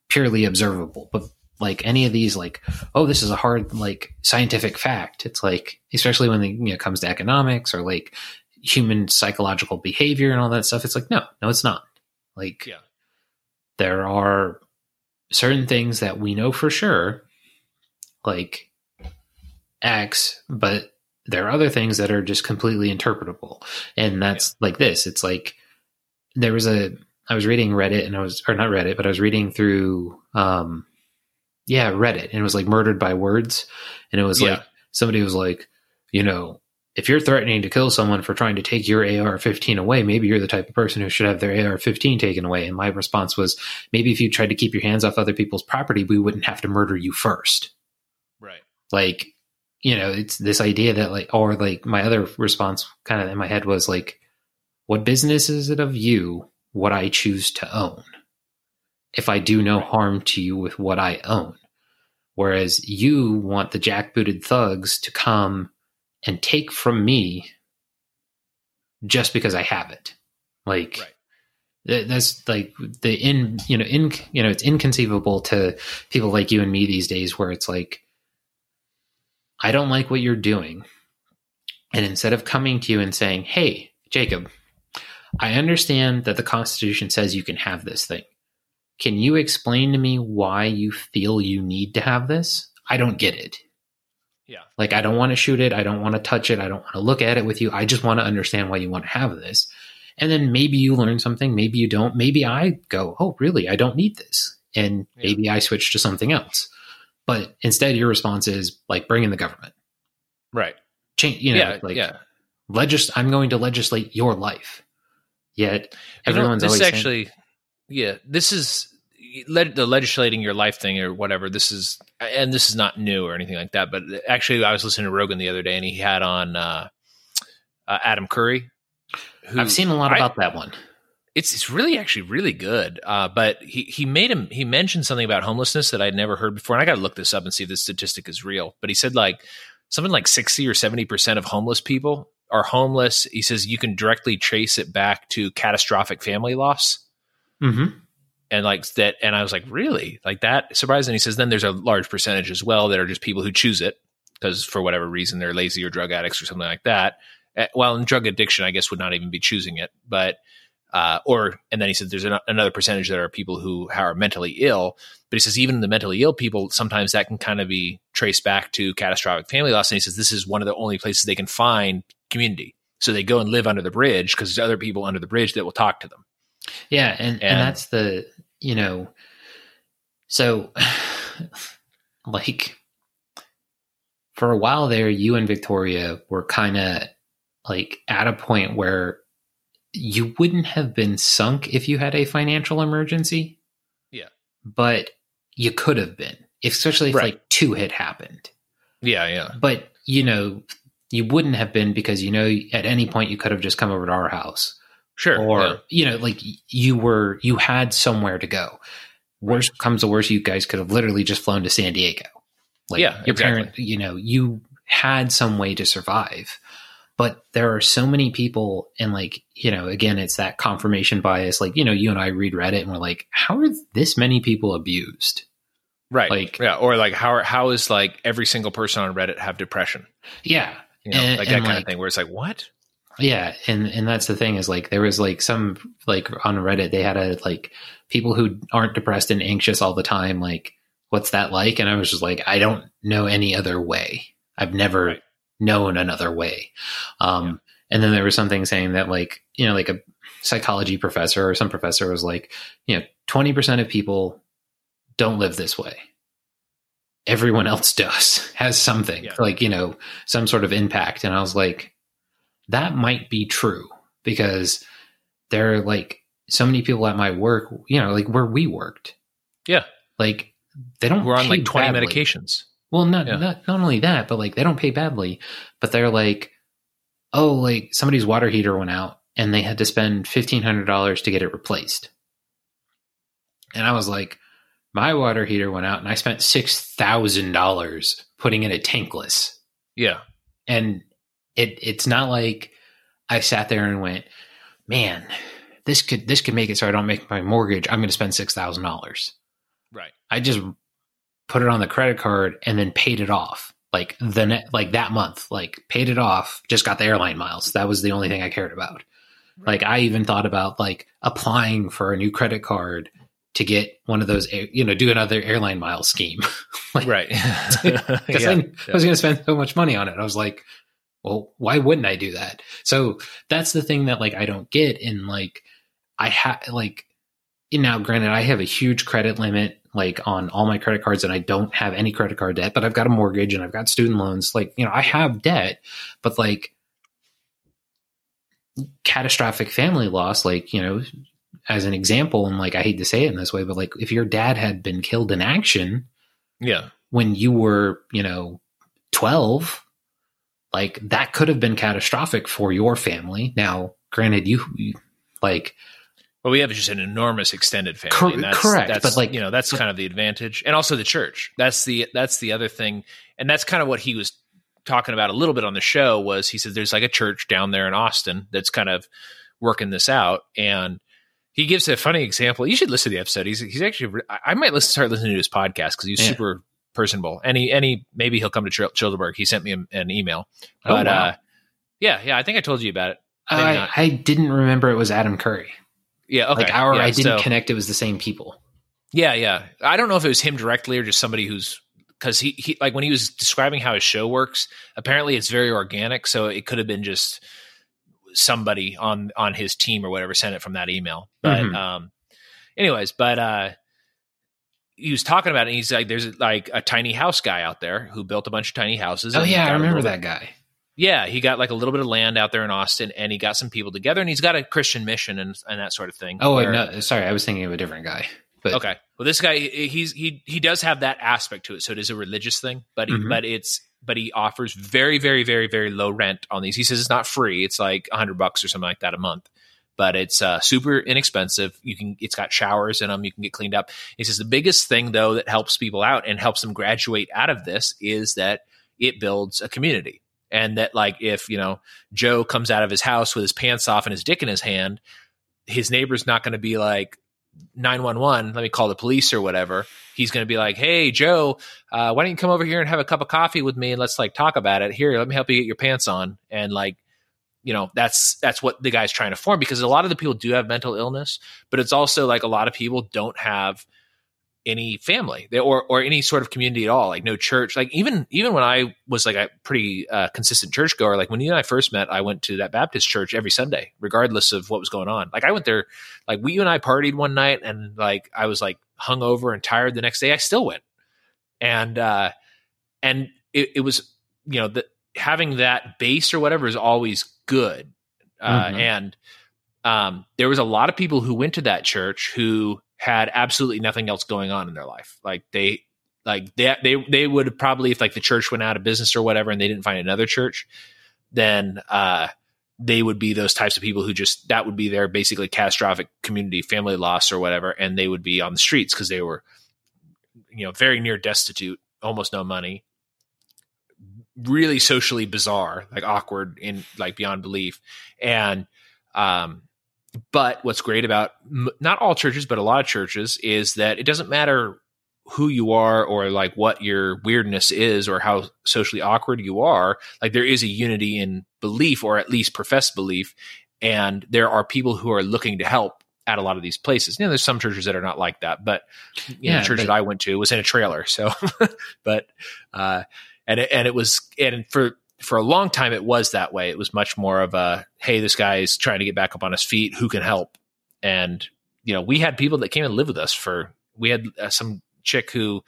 purely observable. But like any of these, like, oh, this is a hard, like scientific fact. It's like, especially when it you know, comes to economics or like human psychological behavior and all that stuff. It's like, no, no, it's not. Like, yeah. There are certain things that we know for sure, like, X, but there are other things that are just completely interpretable. And that's yeah. like this. It's like there was a, I was reading Reddit and I was, or not Reddit, but I was reading through, um, yeah, Reddit. And it was like Murdered by Words. And it was yeah. like, somebody was like, you know, if you're threatening to kill someone for trying to take your A R fifteen away, maybe you're the type of person who should have their A R fifteen taken away. And my response was, maybe if you tried to keep your hands off other people's property, we wouldn't have to murder you first. Right. Like, you know, it's this idea that like, or like my other response kind of in my head was like, what business is it of you, what I choose to own, if I do no harm to you with what I own? Whereas you want the jackbooted thugs to come and take from me just because I have it. Like, right. th- that's like the in, you know, in, you know, it's inconceivable to people like you and me these days where it's like, I don't like what you're doing. And instead of coming to you and saying, hey, Jacob, I understand that the Constitution says you can have this thing. Can you explain to me why you feel you need to have this? I don't get it. Yeah. Like, I don't want to shoot it. I don't want to touch it. I don't want to look at it with you. I just want to understand why you want to have this. And then maybe you learn something. Maybe you don't. Maybe I go, oh, really? I don't need this. And yeah. maybe I switch to something else. But instead, your response is like, bring in the government, right? Change, you know, yeah, like yeah. Legis- I'm going to legislate your life. Yet everyone's you know, this always actually, saying- yeah, this is le- the legislating your life thing or whatever. This is, and this is not new or anything like that. But actually, I was listening to Rogan the other day, and he had on uh, uh, Adam Curry. Who I've seen a lot I- about that one. It's it's really actually really good, uh, but he he made him he mentioned something about homelessness that I'd never heard before, and I got to look this up and see if this statistic is real. But he said like something like sixty or seventy percent of homeless people are homeless. He says you can directly trace it back to catastrophic family loss, mm-hmm. and like that. And I was like, really? Like that surprising. He says then there's a large percentage as well that are just people who choose it because for whatever reason they're lazy or drug addicts or something like that. Well, and drug addiction, I guess, would not even be choosing it, but. Uh, or, and then he said, there's an, another percentage that are people who are mentally ill, but he says, even the mentally ill people, sometimes that can kind of be traced back to catastrophic family loss. And he says, this is one of the only places they can find community. So they go and live under the bridge because there's other people under the bridge that will talk to them. Yeah. And, and, and that's the, you know, so like for a while there, you and Victoria were kind of like at a point where you wouldn't have been sunk if you had a financial emergency. Yeah. But you could have been, especially if right. like two had happened. Yeah. Yeah. But you know, you wouldn't have been because, you know, at any point you could have just come over to our house. Sure. Or, yeah. you know, like you were, you had somewhere to go. Worst right. comes to worst. You guys could have literally just flown to San Diego. Like yeah, your exactly. parent, you know, you had some way to survive. But there are so many people and like, you know, again, it's that confirmation bias. Like, you know, you and I read Reddit and we're like, how are this many people abused? Right. Like, yeah. Or like, how, how is like every single person on Reddit have depression? Yeah. You know, and, like and that kind like, of thing where it's like, what? Yeah. And, and that's the thing is like, there was like some, like on Reddit, they had a, like people who aren't depressed and anxious all the time. Like, what's that like? And I was just like, I don't know any other way. I've never right. known another way. Um, yeah. And then there was something saying that like, you know, like a, psychology professor or some professor was like, you know, twenty percent of people don't live this way. Everyone else does, has something yeah. like, you know, some sort of impact. And I was like, that might be true, because there are like so many people at my work, you know, like where we worked. Yeah. Like they don't, we're on like twenty badly. medications. Well, not, yeah. not, not only that, but like they don't pay badly, but they're like, oh, like somebody's water heater went out and they had to spend fifteen hundred dollars to get it replaced. And I was like, my water heater went out and I spent six thousand dollars putting in a tankless. Yeah. And it it's not like I sat there and went, man, this could, this could make it so I don't make my mortgage. I'm going to spend six thousand dollars. Right. I just put it on the credit card and then paid it off. Like the net, like that month, like paid it off, just got the airline miles. That was the only thing I cared about. Right. Like I even thought about like applying for a new credit card to get one of those, you know, do another airline mile scheme. like, right. Because yeah. I, I was going to spend so much money on it. I was like, well, why wouldn't I do that? So that's the thing that like, I don't get. And like, I have like, now granted, I have a huge credit limit, like on all my credit cards, and I don't have any credit card debt, but I've got a mortgage and I've got student loans. Like, you know, I have debt, but like catastrophic family loss, like, you know, as an example, and like, I hate to say it in this way, but like if your dad had been killed in action, yeah, when you were, you know, twelve, like that could have been catastrophic for your family. Now, granted, you like, well, we have just an enormous extended family. Cor- and that's, correct. That's, but like, you know, that's kind of the advantage, and also the church. That's the, that's the other thing. And that's kind of what he was talking about a little bit on the show, was he said, there's like a church down there in Austin that's kind of working this out. And he gives a funny example. You should listen to the episode. He's he's actually – I might listen, start listening to his podcast because he's yeah. super personable. And he, and he, maybe he'll come to Ch- Childeberg. He sent me a, an email. But, oh, wow. uh, yeah, yeah, I think I told you about it. Maybe uh, not. I didn't remember it was Adam Curry. Yeah, okay. Like our yeah, I didn't so, connect. It was the same people. Yeah, yeah. I don't know if it was him directly or just somebody who's – because he, he – like when he was describing how his show works, apparently it's very organic, so it could have been just – somebody on, on his team or whatever sent it from that email. But, mm-hmm. um, anyways, but, uh, he was talking about it, and he's like, there's like a tiny house guy out there who built a bunch of tiny houses. Oh yeah. I remember that guy. Yeah. He got like a little bit of land out there in Austin, and he got some people together, and he's got a Christian mission and, and that sort of thing. Oh, where, no, sorry. I was thinking of a different guy, but okay. Well, this guy, he's, he, he does have that aspect to it. So it is a religious thing, but, mm-hmm. but it's, but he offers very, very, very, very low rent on these. He says it's not free. It's like a hundred bucks or something like that a month, but it's uh, super inexpensive. You can, it's got showers in them. You can get cleaned up. He says the biggest thing though, that helps people out and helps them graduate out of this, is that it builds a community. And that like, if, you know, Joe comes out of his house with his pants off and his dick in his hand, his neighbor's not going to be like, nine one one, let me call the police or whatever. He's going to be like, hey, Joe, uh, why don't you come over here and have a cup of coffee with me and let's like talk about it. Here, let me help you get your pants on. And like, you know, that's, that's what the guy's trying to form, because a lot of the people do have mental illness, but it's also like a lot of people don't have any family or, or any sort of community at all. Like no church. Like even, even when I was like a pretty uh, consistent churchgoer, like when you and I first met, I went to that Baptist church every Sunday, regardless of what was going on. Like I went there, like we, you and I partied one night, and like, I was like hungover and tired the next day. I still went. And, uh, and it, it was, you know, the, having that base or whatever is always good. Uh, mm-hmm. And um, there was a lot of people who went to that church who had absolutely nothing else going on in their life. Like they, like they, they, they would have probably, if like the church went out of business or whatever, and they didn't find another church, then uh, they would be those types of people who just, that would be their basically catastrophic community, family loss or whatever. And they would be on the streets because they were, you know, very near destitute, almost no money, really socially bizarre, like awkward in like beyond belief. And, um, but what's great about not all churches, but a lot of churches, is that it doesn't matter who you are or like what your weirdness is or how socially awkward you are. Like there is a unity in belief, or at least professed belief. And there are people who are looking to help at a lot of these places. You know, there's some churches that are not like that, but you yeah, know, the church but- that I went to was in a trailer. So, but, uh, and, and it was, and for for a long time, it was that way. It was much more of a, hey, this guy is trying to get back up on his feet. Who can help? And, you know, we had people that came and lived with us for, we had uh, some chick who,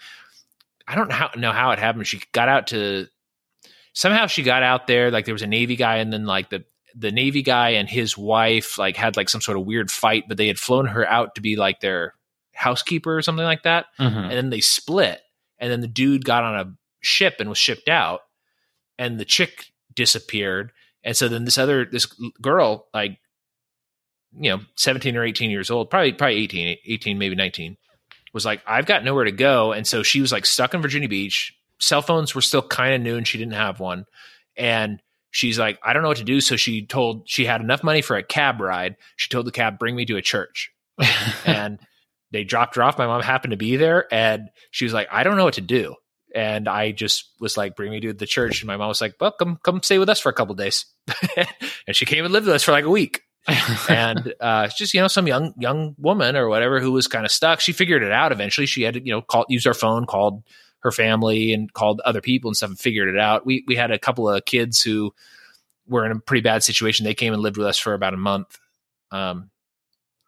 I don't know how, know how it happened. She got out to, somehow she got out there. Like there was a Navy guy, and then like the, the Navy guy and his wife like had like some sort of weird fight, but they had flown her out to be like their housekeeper or something like that. Mm-hmm. And then they split. And then the dude got on a ship and was shipped out, and the chick disappeared. And so then this other, this girl, like, you know, seventeen or eighteen years old, probably, probably eighteen, eighteen, maybe nineteen, was like, I've got nowhere to go. And so she was like stuck in Virginia Beach. Cell phones were still kind of new and she didn't have one. And she's like, I don't know what to do. So she told, she had enough money for a cab ride. She told the cab, bring me to a church. And they dropped her off. My mom happened to be there, and she was like, I don't know what to do. And I just was like, bring me to the church. And my mom was like, well, come, come stay with us for a couple of days. And she came and lived with us for like a week. And uh, it's just, you know, some young, young woman or whatever who was kind of stuck. She figured it out eventually. She had to, you know, call, use her phone, called her family and called other people and stuff and figured it out. We, we had a couple of kids who were in a pretty bad situation. They came and lived with us for about a month. Um,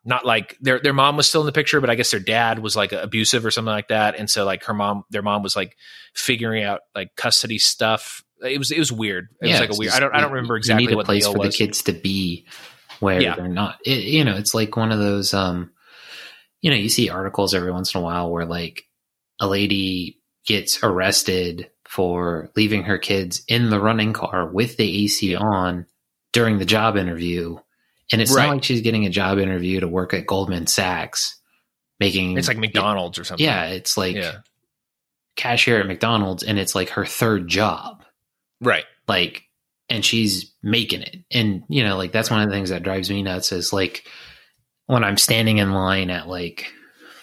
Not like their their mom was still in the picture, but I guess their dad was like abusive or something like that. And so like her mom, their mom was like figuring out like custody stuff. It was it was weird. It yeah, was like a weird. I don't I don't remember exactly what the deal was. You need a place for was. the kids to be where yeah. they're not. It, you know, it's like one of those. Um, you know, you see articles every once in a while where like a lady gets arrested for leaving her kids in the running car with the A C on during the job interview. And it's right. not like she's getting a job interview to work at Goldman Sachs, making it's like McDonald's or something. Yeah, it's like yeah. cashier at McDonald's, and it's like her third job, right? Like, and she's making it. And you know, like that's right. one of the things that drives me nuts is like when I'm standing in line at like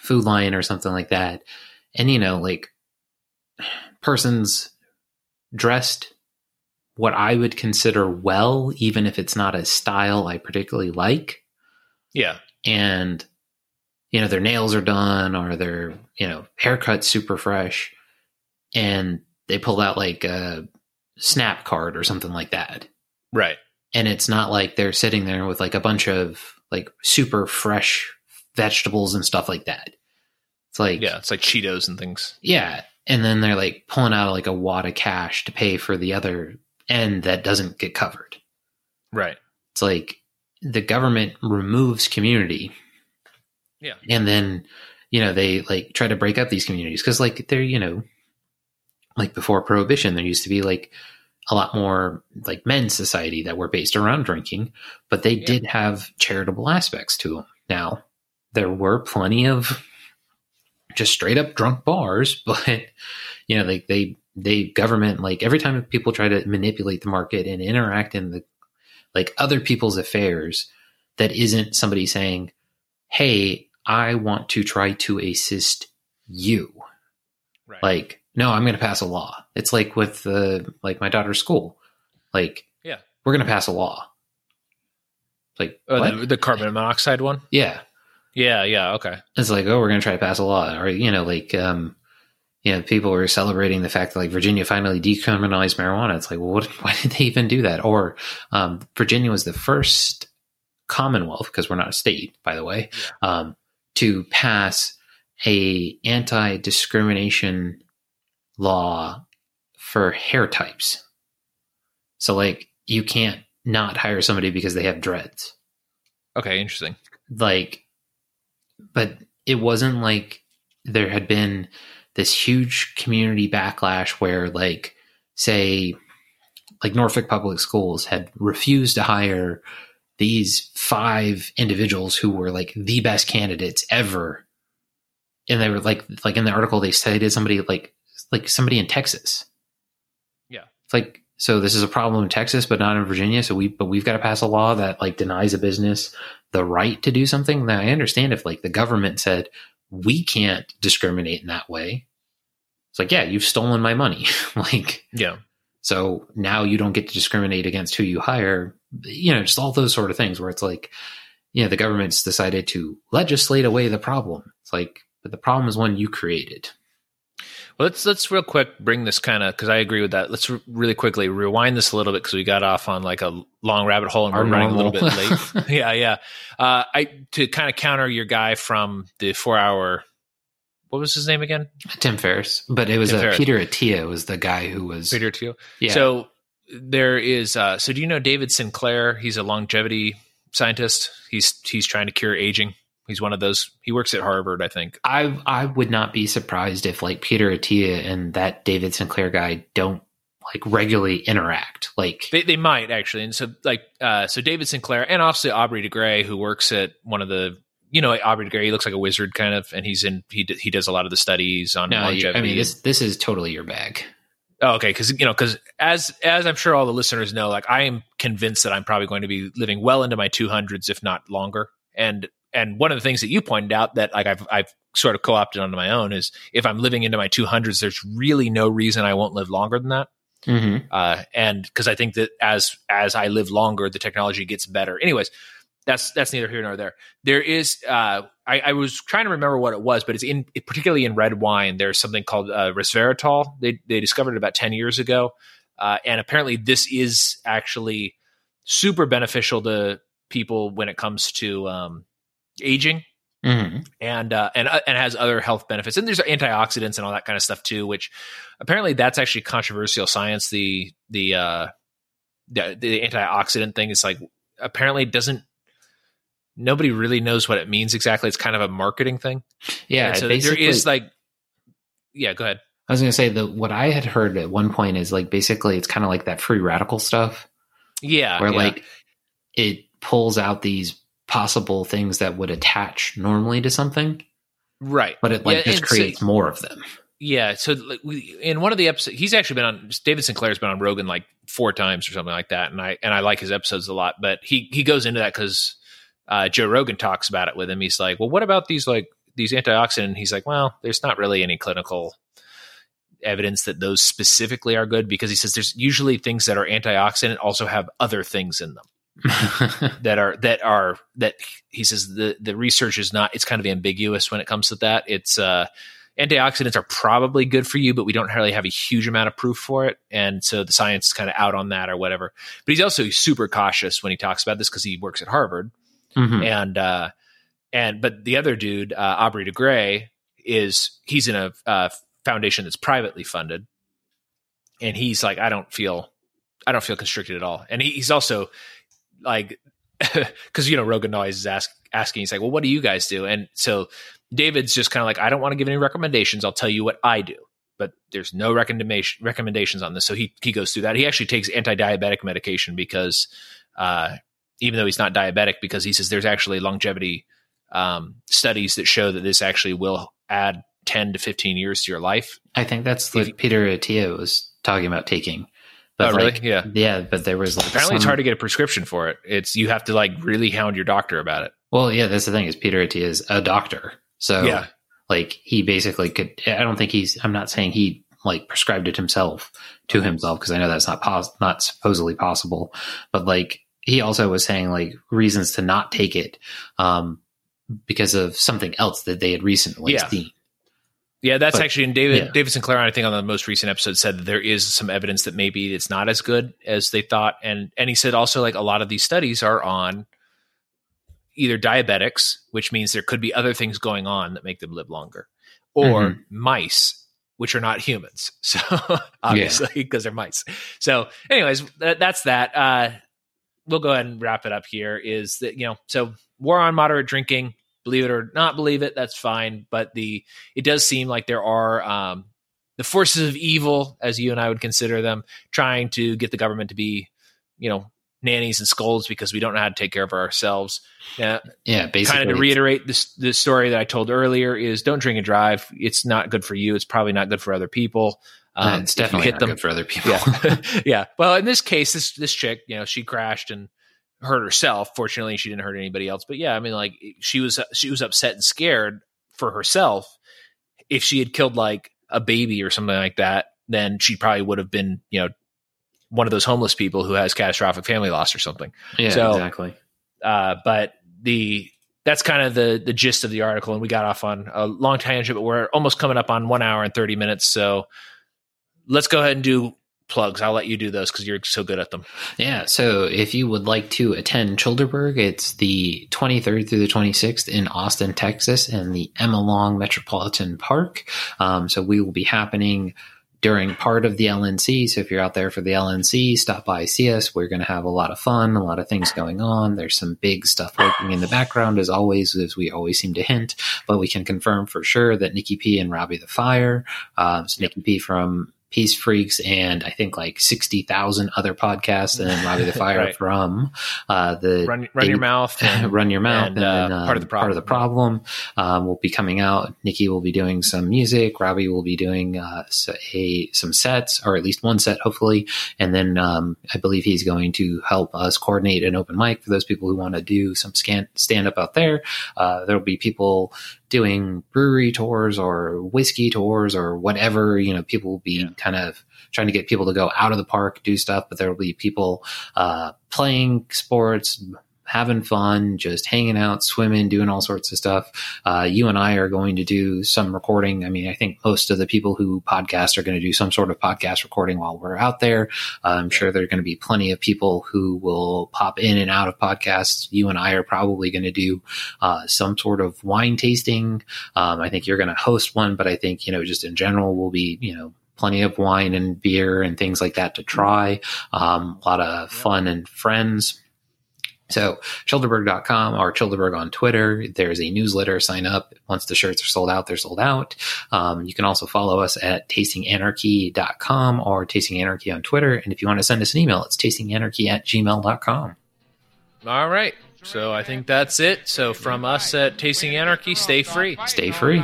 Food Lion or something like that, and you know, like persons dressed what I would consider well, even if it's not a style I particularly like. Yeah. And, you know, their nails are done or their, you know, haircut's super fresh. And they pull out like a Snap card or something like that. Right. And it's not like they're sitting there with like a bunch of like super fresh vegetables and stuff like that. It's like, yeah, it's like Cheetos and things. Yeah. And then they're like pulling out like a wad of cash to pay for the other and that doesn't get covered. Right. It's like the government removes community. Yeah. And then, you know, they like try to break up these communities because like they're, you know, like before Prohibition, there used to be like a lot more like men's society that were based around drinking, but they yeah. did have charitable aspects to them. Now, there were plenty of just straight up drunk bars, but, you know, like they... They government, like every time people try to manipulate the market and interact in the like other people's affairs, that isn't somebody saying, hey, I want to try to assist you. Right. Like, no, I'm going to pass a law. It's like with the, like my daughter's school, like, yeah, we're going to pass a law. Like oh, the, the carbon monoxide one. Yeah. Yeah. Yeah. Okay. It's like, oh, we're going to try to pass a law or, you know, like, um, you know, people were celebrating the fact that like Virginia finally decriminalized marijuana. It's like, well, what, why did they even do that? Or um, Virginia was the first Commonwealth, because we're not a state, by the way, um, to pass a anti-discrimination law for hair types. So like you can't not hire somebody because they have dreads. Okay, interesting. Like, but it wasn't like there had been this huge community backlash where like, say like Norfolk Public Schools had refused to hire these five individuals who were like the best candidates ever. And they were like, like in the article, they cited somebody like, like somebody in Texas. Yeah. It's like, so this is a problem in Texas, but not in Virginia. So we, but we've got to pass a law that like denies a business the right to do something. Now I understand if like the government said, we can't discriminate in that way. It's like, yeah, you've stolen my money. Like, yeah. So now you don't get to discriminate against who you hire, you know, just all those sort of things where it's like, you know, the government's decided to legislate away the problem. It's like, but the problem is one you created. Let's let's real quick bring this kind of, because I agree with that. Let's re- really quickly rewind this a little bit because we got off on like a long rabbit hole and Our we're normal. running a little bit late. yeah, yeah. Uh, I to kind of counter your guy from the four-hour. What was his name again? Tim Ferriss, but it was uh, Peter Attia was the guy who was Peter Attia. Yeah. So there is. Uh, so do you know David Sinclair? He's a longevity scientist. He's he's trying to cure aging. He's one of those. He works at Harvard, I think. I I would not be surprised if like Peter Attia and that David Sinclair guy don't like regularly interact. Like they they might actually. And so like uh, so David Sinclair and obviously Aubrey de Grey, who works at one of the. You know, Aubrey de Grey, he looks like a wizard kind of, and he's in, he he does a lot of the studies on no, longevity. I mean, this, this is totally your bag. Oh, okay. Cause you know, cause as, as I'm sure all the listeners know, like I am convinced that I'm probably going to be living well into my two hundreds, if not longer. And, and one of the things that you pointed out that like I've, I've sort of co-opted onto my own is if I'm living into my two hundreds, there's really no reason I won't live longer than that. Mm-hmm. Uh, and cause I think that as, as I live longer, the technology gets better. Anyways, That's that's neither here nor there. There is uh, I, I was trying to remember what it was, but it's in it, particularly in red wine. There's something called uh, resveratrol. They they discovered it about ten years ago, uh, and apparently this is actually super beneficial to people when it comes to um, aging, mm-hmm. and uh, and uh, and has other health benefits. And there's antioxidants and all that kind of stuff too, which apparently that's actually controversial science. The the uh, the, the antioxidant thing is like apparently doesn't. Nobody really knows what it means exactly. It's kind of a marketing thing. Yeah. And so there is like, yeah, go ahead. I was going to say that what I had heard at one point is like, basically it's kind of like that free radical stuff. Yeah. Where yeah. like it pulls out these possible things that would attach normally to something. Right. But it like yeah, just creates so, more of them. Yeah. So like we, in one of the episodes, he's actually been on, David Sinclair has been on Rogan like four times or something like that. And I, and I like his episodes a lot, but he, he goes into that because Uh, Joe Rogan talks about it with him. He's like, well, what about these like these antioxidants? And he's like, well, there's not really any clinical evidence that those specifically are good because he says there's usually things that are antioxidant also have other things in them that are that are that he says the the research is not. It's kind of ambiguous when it comes to that. It's uh, antioxidants are probably good for you, but we don't really have a huge amount of proof for it, and so the science is kind of out on that or whatever. But he's also super cautious when he talks about this because he works at Harvard. Mm-hmm. And, uh, and, but the other dude, uh, Aubrey de Grey is, he's in a, uh, foundation that's privately funded and he's like, I don't feel, I don't feel constricted at all. And he, he's also like, cause you know, Rogan always is ask, asking, he's like, well, what do you guys do? And so David's just kind of like, I don't want to give any recommendations. I'll tell you what I do, but there's no recommendation recommendations on this. So he, he goes through that. He actually takes anti-diabetic medication because, uh, even though he's not diabetic, because he says there's actually longevity um, studies that show that this actually will add ten to fifteen years to your life. I think that's what if, Peter Attia was talking about taking. But oh, like, really? Yeah. Yeah, but there was like apparently some, it's hard to get a prescription for it. It's you have to like really hound your doctor about it. Well, yeah, that's the thing is Peter Attia is a doctor. So yeah. like he basically could, I don't think he's, I'm not saying he like prescribed it himself to himself because I know that's not pos- not supposedly possible, but like, he also was saying like reasons to not take it um, because of something else that they had recently yeah. seen. Yeah, that's but, actually in David yeah. David Sinclair, I think on the most recent episode said that there is some evidence that maybe it's not as good as they thought. And, and he said also like a lot of these studies are on either diabetics, which means there could be other things going on that make them live longer, or mm-hmm. mice, which are not humans. So obviously because yeah. they're mice. So anyways, that, that's that. Uh, we'll go ahead and wrap it up here is that, you know, so war on moderate drinking, believe it or not believe it, that's fine. But the, it does seem like there are um, the forces of evil, as you and I would consider them, trying to get the government to be, you know, nannies and scolds because we don't know how to take care of ourselves. Uh, yeah. Basically kind of to reiterate this, the story that I told earlier is don't drink and drive. It's not good for you. It's probably not good for other people. Um, it's definitely hit them good for other people. Yeah. yeah. Well, in this case, this, this chick, you know, she crashed and hurt herself. Fortunately, she didn't hurt anybody else, but yeah, I mean like she was, she was upset and scared for herself. If she had killed like a baby or something like that, then she probably would have been, you know, one of those homeless people who has catastrophic family loss or something. Yeah, so, exactly. Uh, but the, that's kind of the the gist of the article. And we got off on a long tangent, but we're almost coming up on one hour and thirty minutes. So let's go ahead and do plugs. I'll let you do those because you're so good at them. Yeah. So if you would like to attend Childeberg, it's the twenty-third through the twenty-sixth in Austin, Texas, in the Emma Long Metropolitan Park. Um, so we will be happening during part of the L N C. So if you're out there for the L N C, stop by, see us. We're going to have a lot of fun, a lot of things going on. There's some big stuff working in the background, as always, as we always seem to hint, but we can confirm for sure that Nikki P and Robbie the Fire, um, so Nikki P from Peace Freaks and I think like sixty thousand other podcasts, and then Robbie the Fire right. from uh, the Run, run Your Mouth, and, Run Your Mouth, and, and, uh, and um, part of the problem. Part of the problem um, will be coming out. Nikki will be doing some music. Robbie will be doing uh, a, some sets, or at least one set, hopefully. And then um, I believe he's going to help us coordinate an open mic for those people who want to do some scan, stand up out there. Uh, there'll be people doing brewery tours or whiskey tours or whatever, you know, people will be yeah. kind of trying to get people to go out of the park, do stuff, but there will be people uh, playing sports, having fun, just hanging out, swimming, doing all sorts of stuff. Uh, you and I are going to do some recording. I mean, I think most of the people who podcast are going to do some sort of podcast recording while we're out there. Uh, I'm sure there are going to be plenty of people who will pop in and out of podcasts. You and I are probably going to do uh, some sort of wine tasting. Um, I think you're going to host one, but I think, you know, just in general, we'll be, you know, plenty of wine and beer and things like that to try. Um, a lot of fun and friends. So childeberg dot com or Childeberg on Twitter. There's a newsletter. Sign up. Once the shirts are sold out, they're sold out. Um, you can also follow us at tasting anarchy dot com or tastinganarchy on Twitter. And if you want to send us an email, it's tastinganarchy at gmail dot com. All right. So I think that's it. So from us at Tasting Anarchy, stay free. Stay free.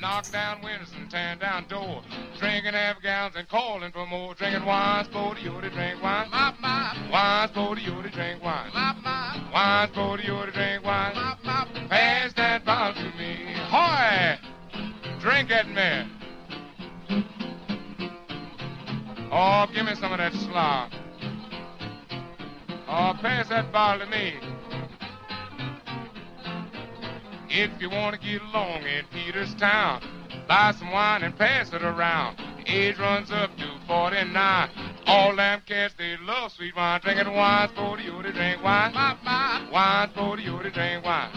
Knock down windows and tear down doors. Drinking half gallons and calling for more. Drinking wine, sporty, you to drink wine. Pop, pop. Wine, sporty, you to drink wine. Pop, pop. Wine, sporty, you to drink wine. Pop, pop. Pass that bottle to me. Hoy! Drink at me. Oh, give me some of that slop. Oh, pass that bottle to me. If you want to get along in Peter's town, buy some wine and pass it around. The age runs up to forty-nine. All them cats, they love sweet wine. Drinking wine's for you to drink wine. Wine's for you to drink wine.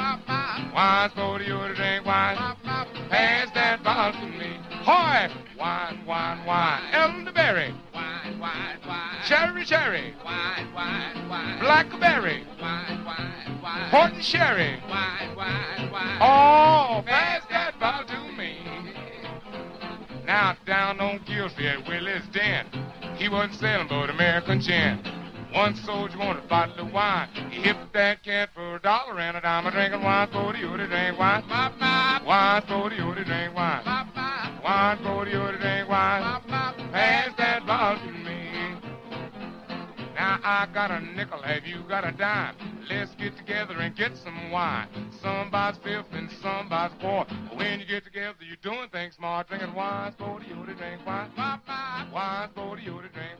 Wine's for you to drink wine. Pass that bottle to me. Hoy! Wine, wine, wine. Elderberry. Wine, wine, wine. Cherry, cherry. Wine, wine, wine. Blackberry. Wine, wine, wine. Port and sherry. Wine, wine, wine. Oh, pass that bottle to me. Now down on Gillsby at Willie's Den, he wasn't selling but American gin. One soldier wanted a bottle of wine. He hipped that cat for a dollar and a dime. I'm drinking wine for the you to drink wine. Wine for the you to drink wine. Wine for the you to drink wine. Pass that bottle to me. Now I got a nickel, have you got a dime? Let's get together and get some wine. Somebody's fifth and somebody's fourth. When you get together, you're doing things smart. Drinking wine for the you to drink wine. Wine for the you to drink wine.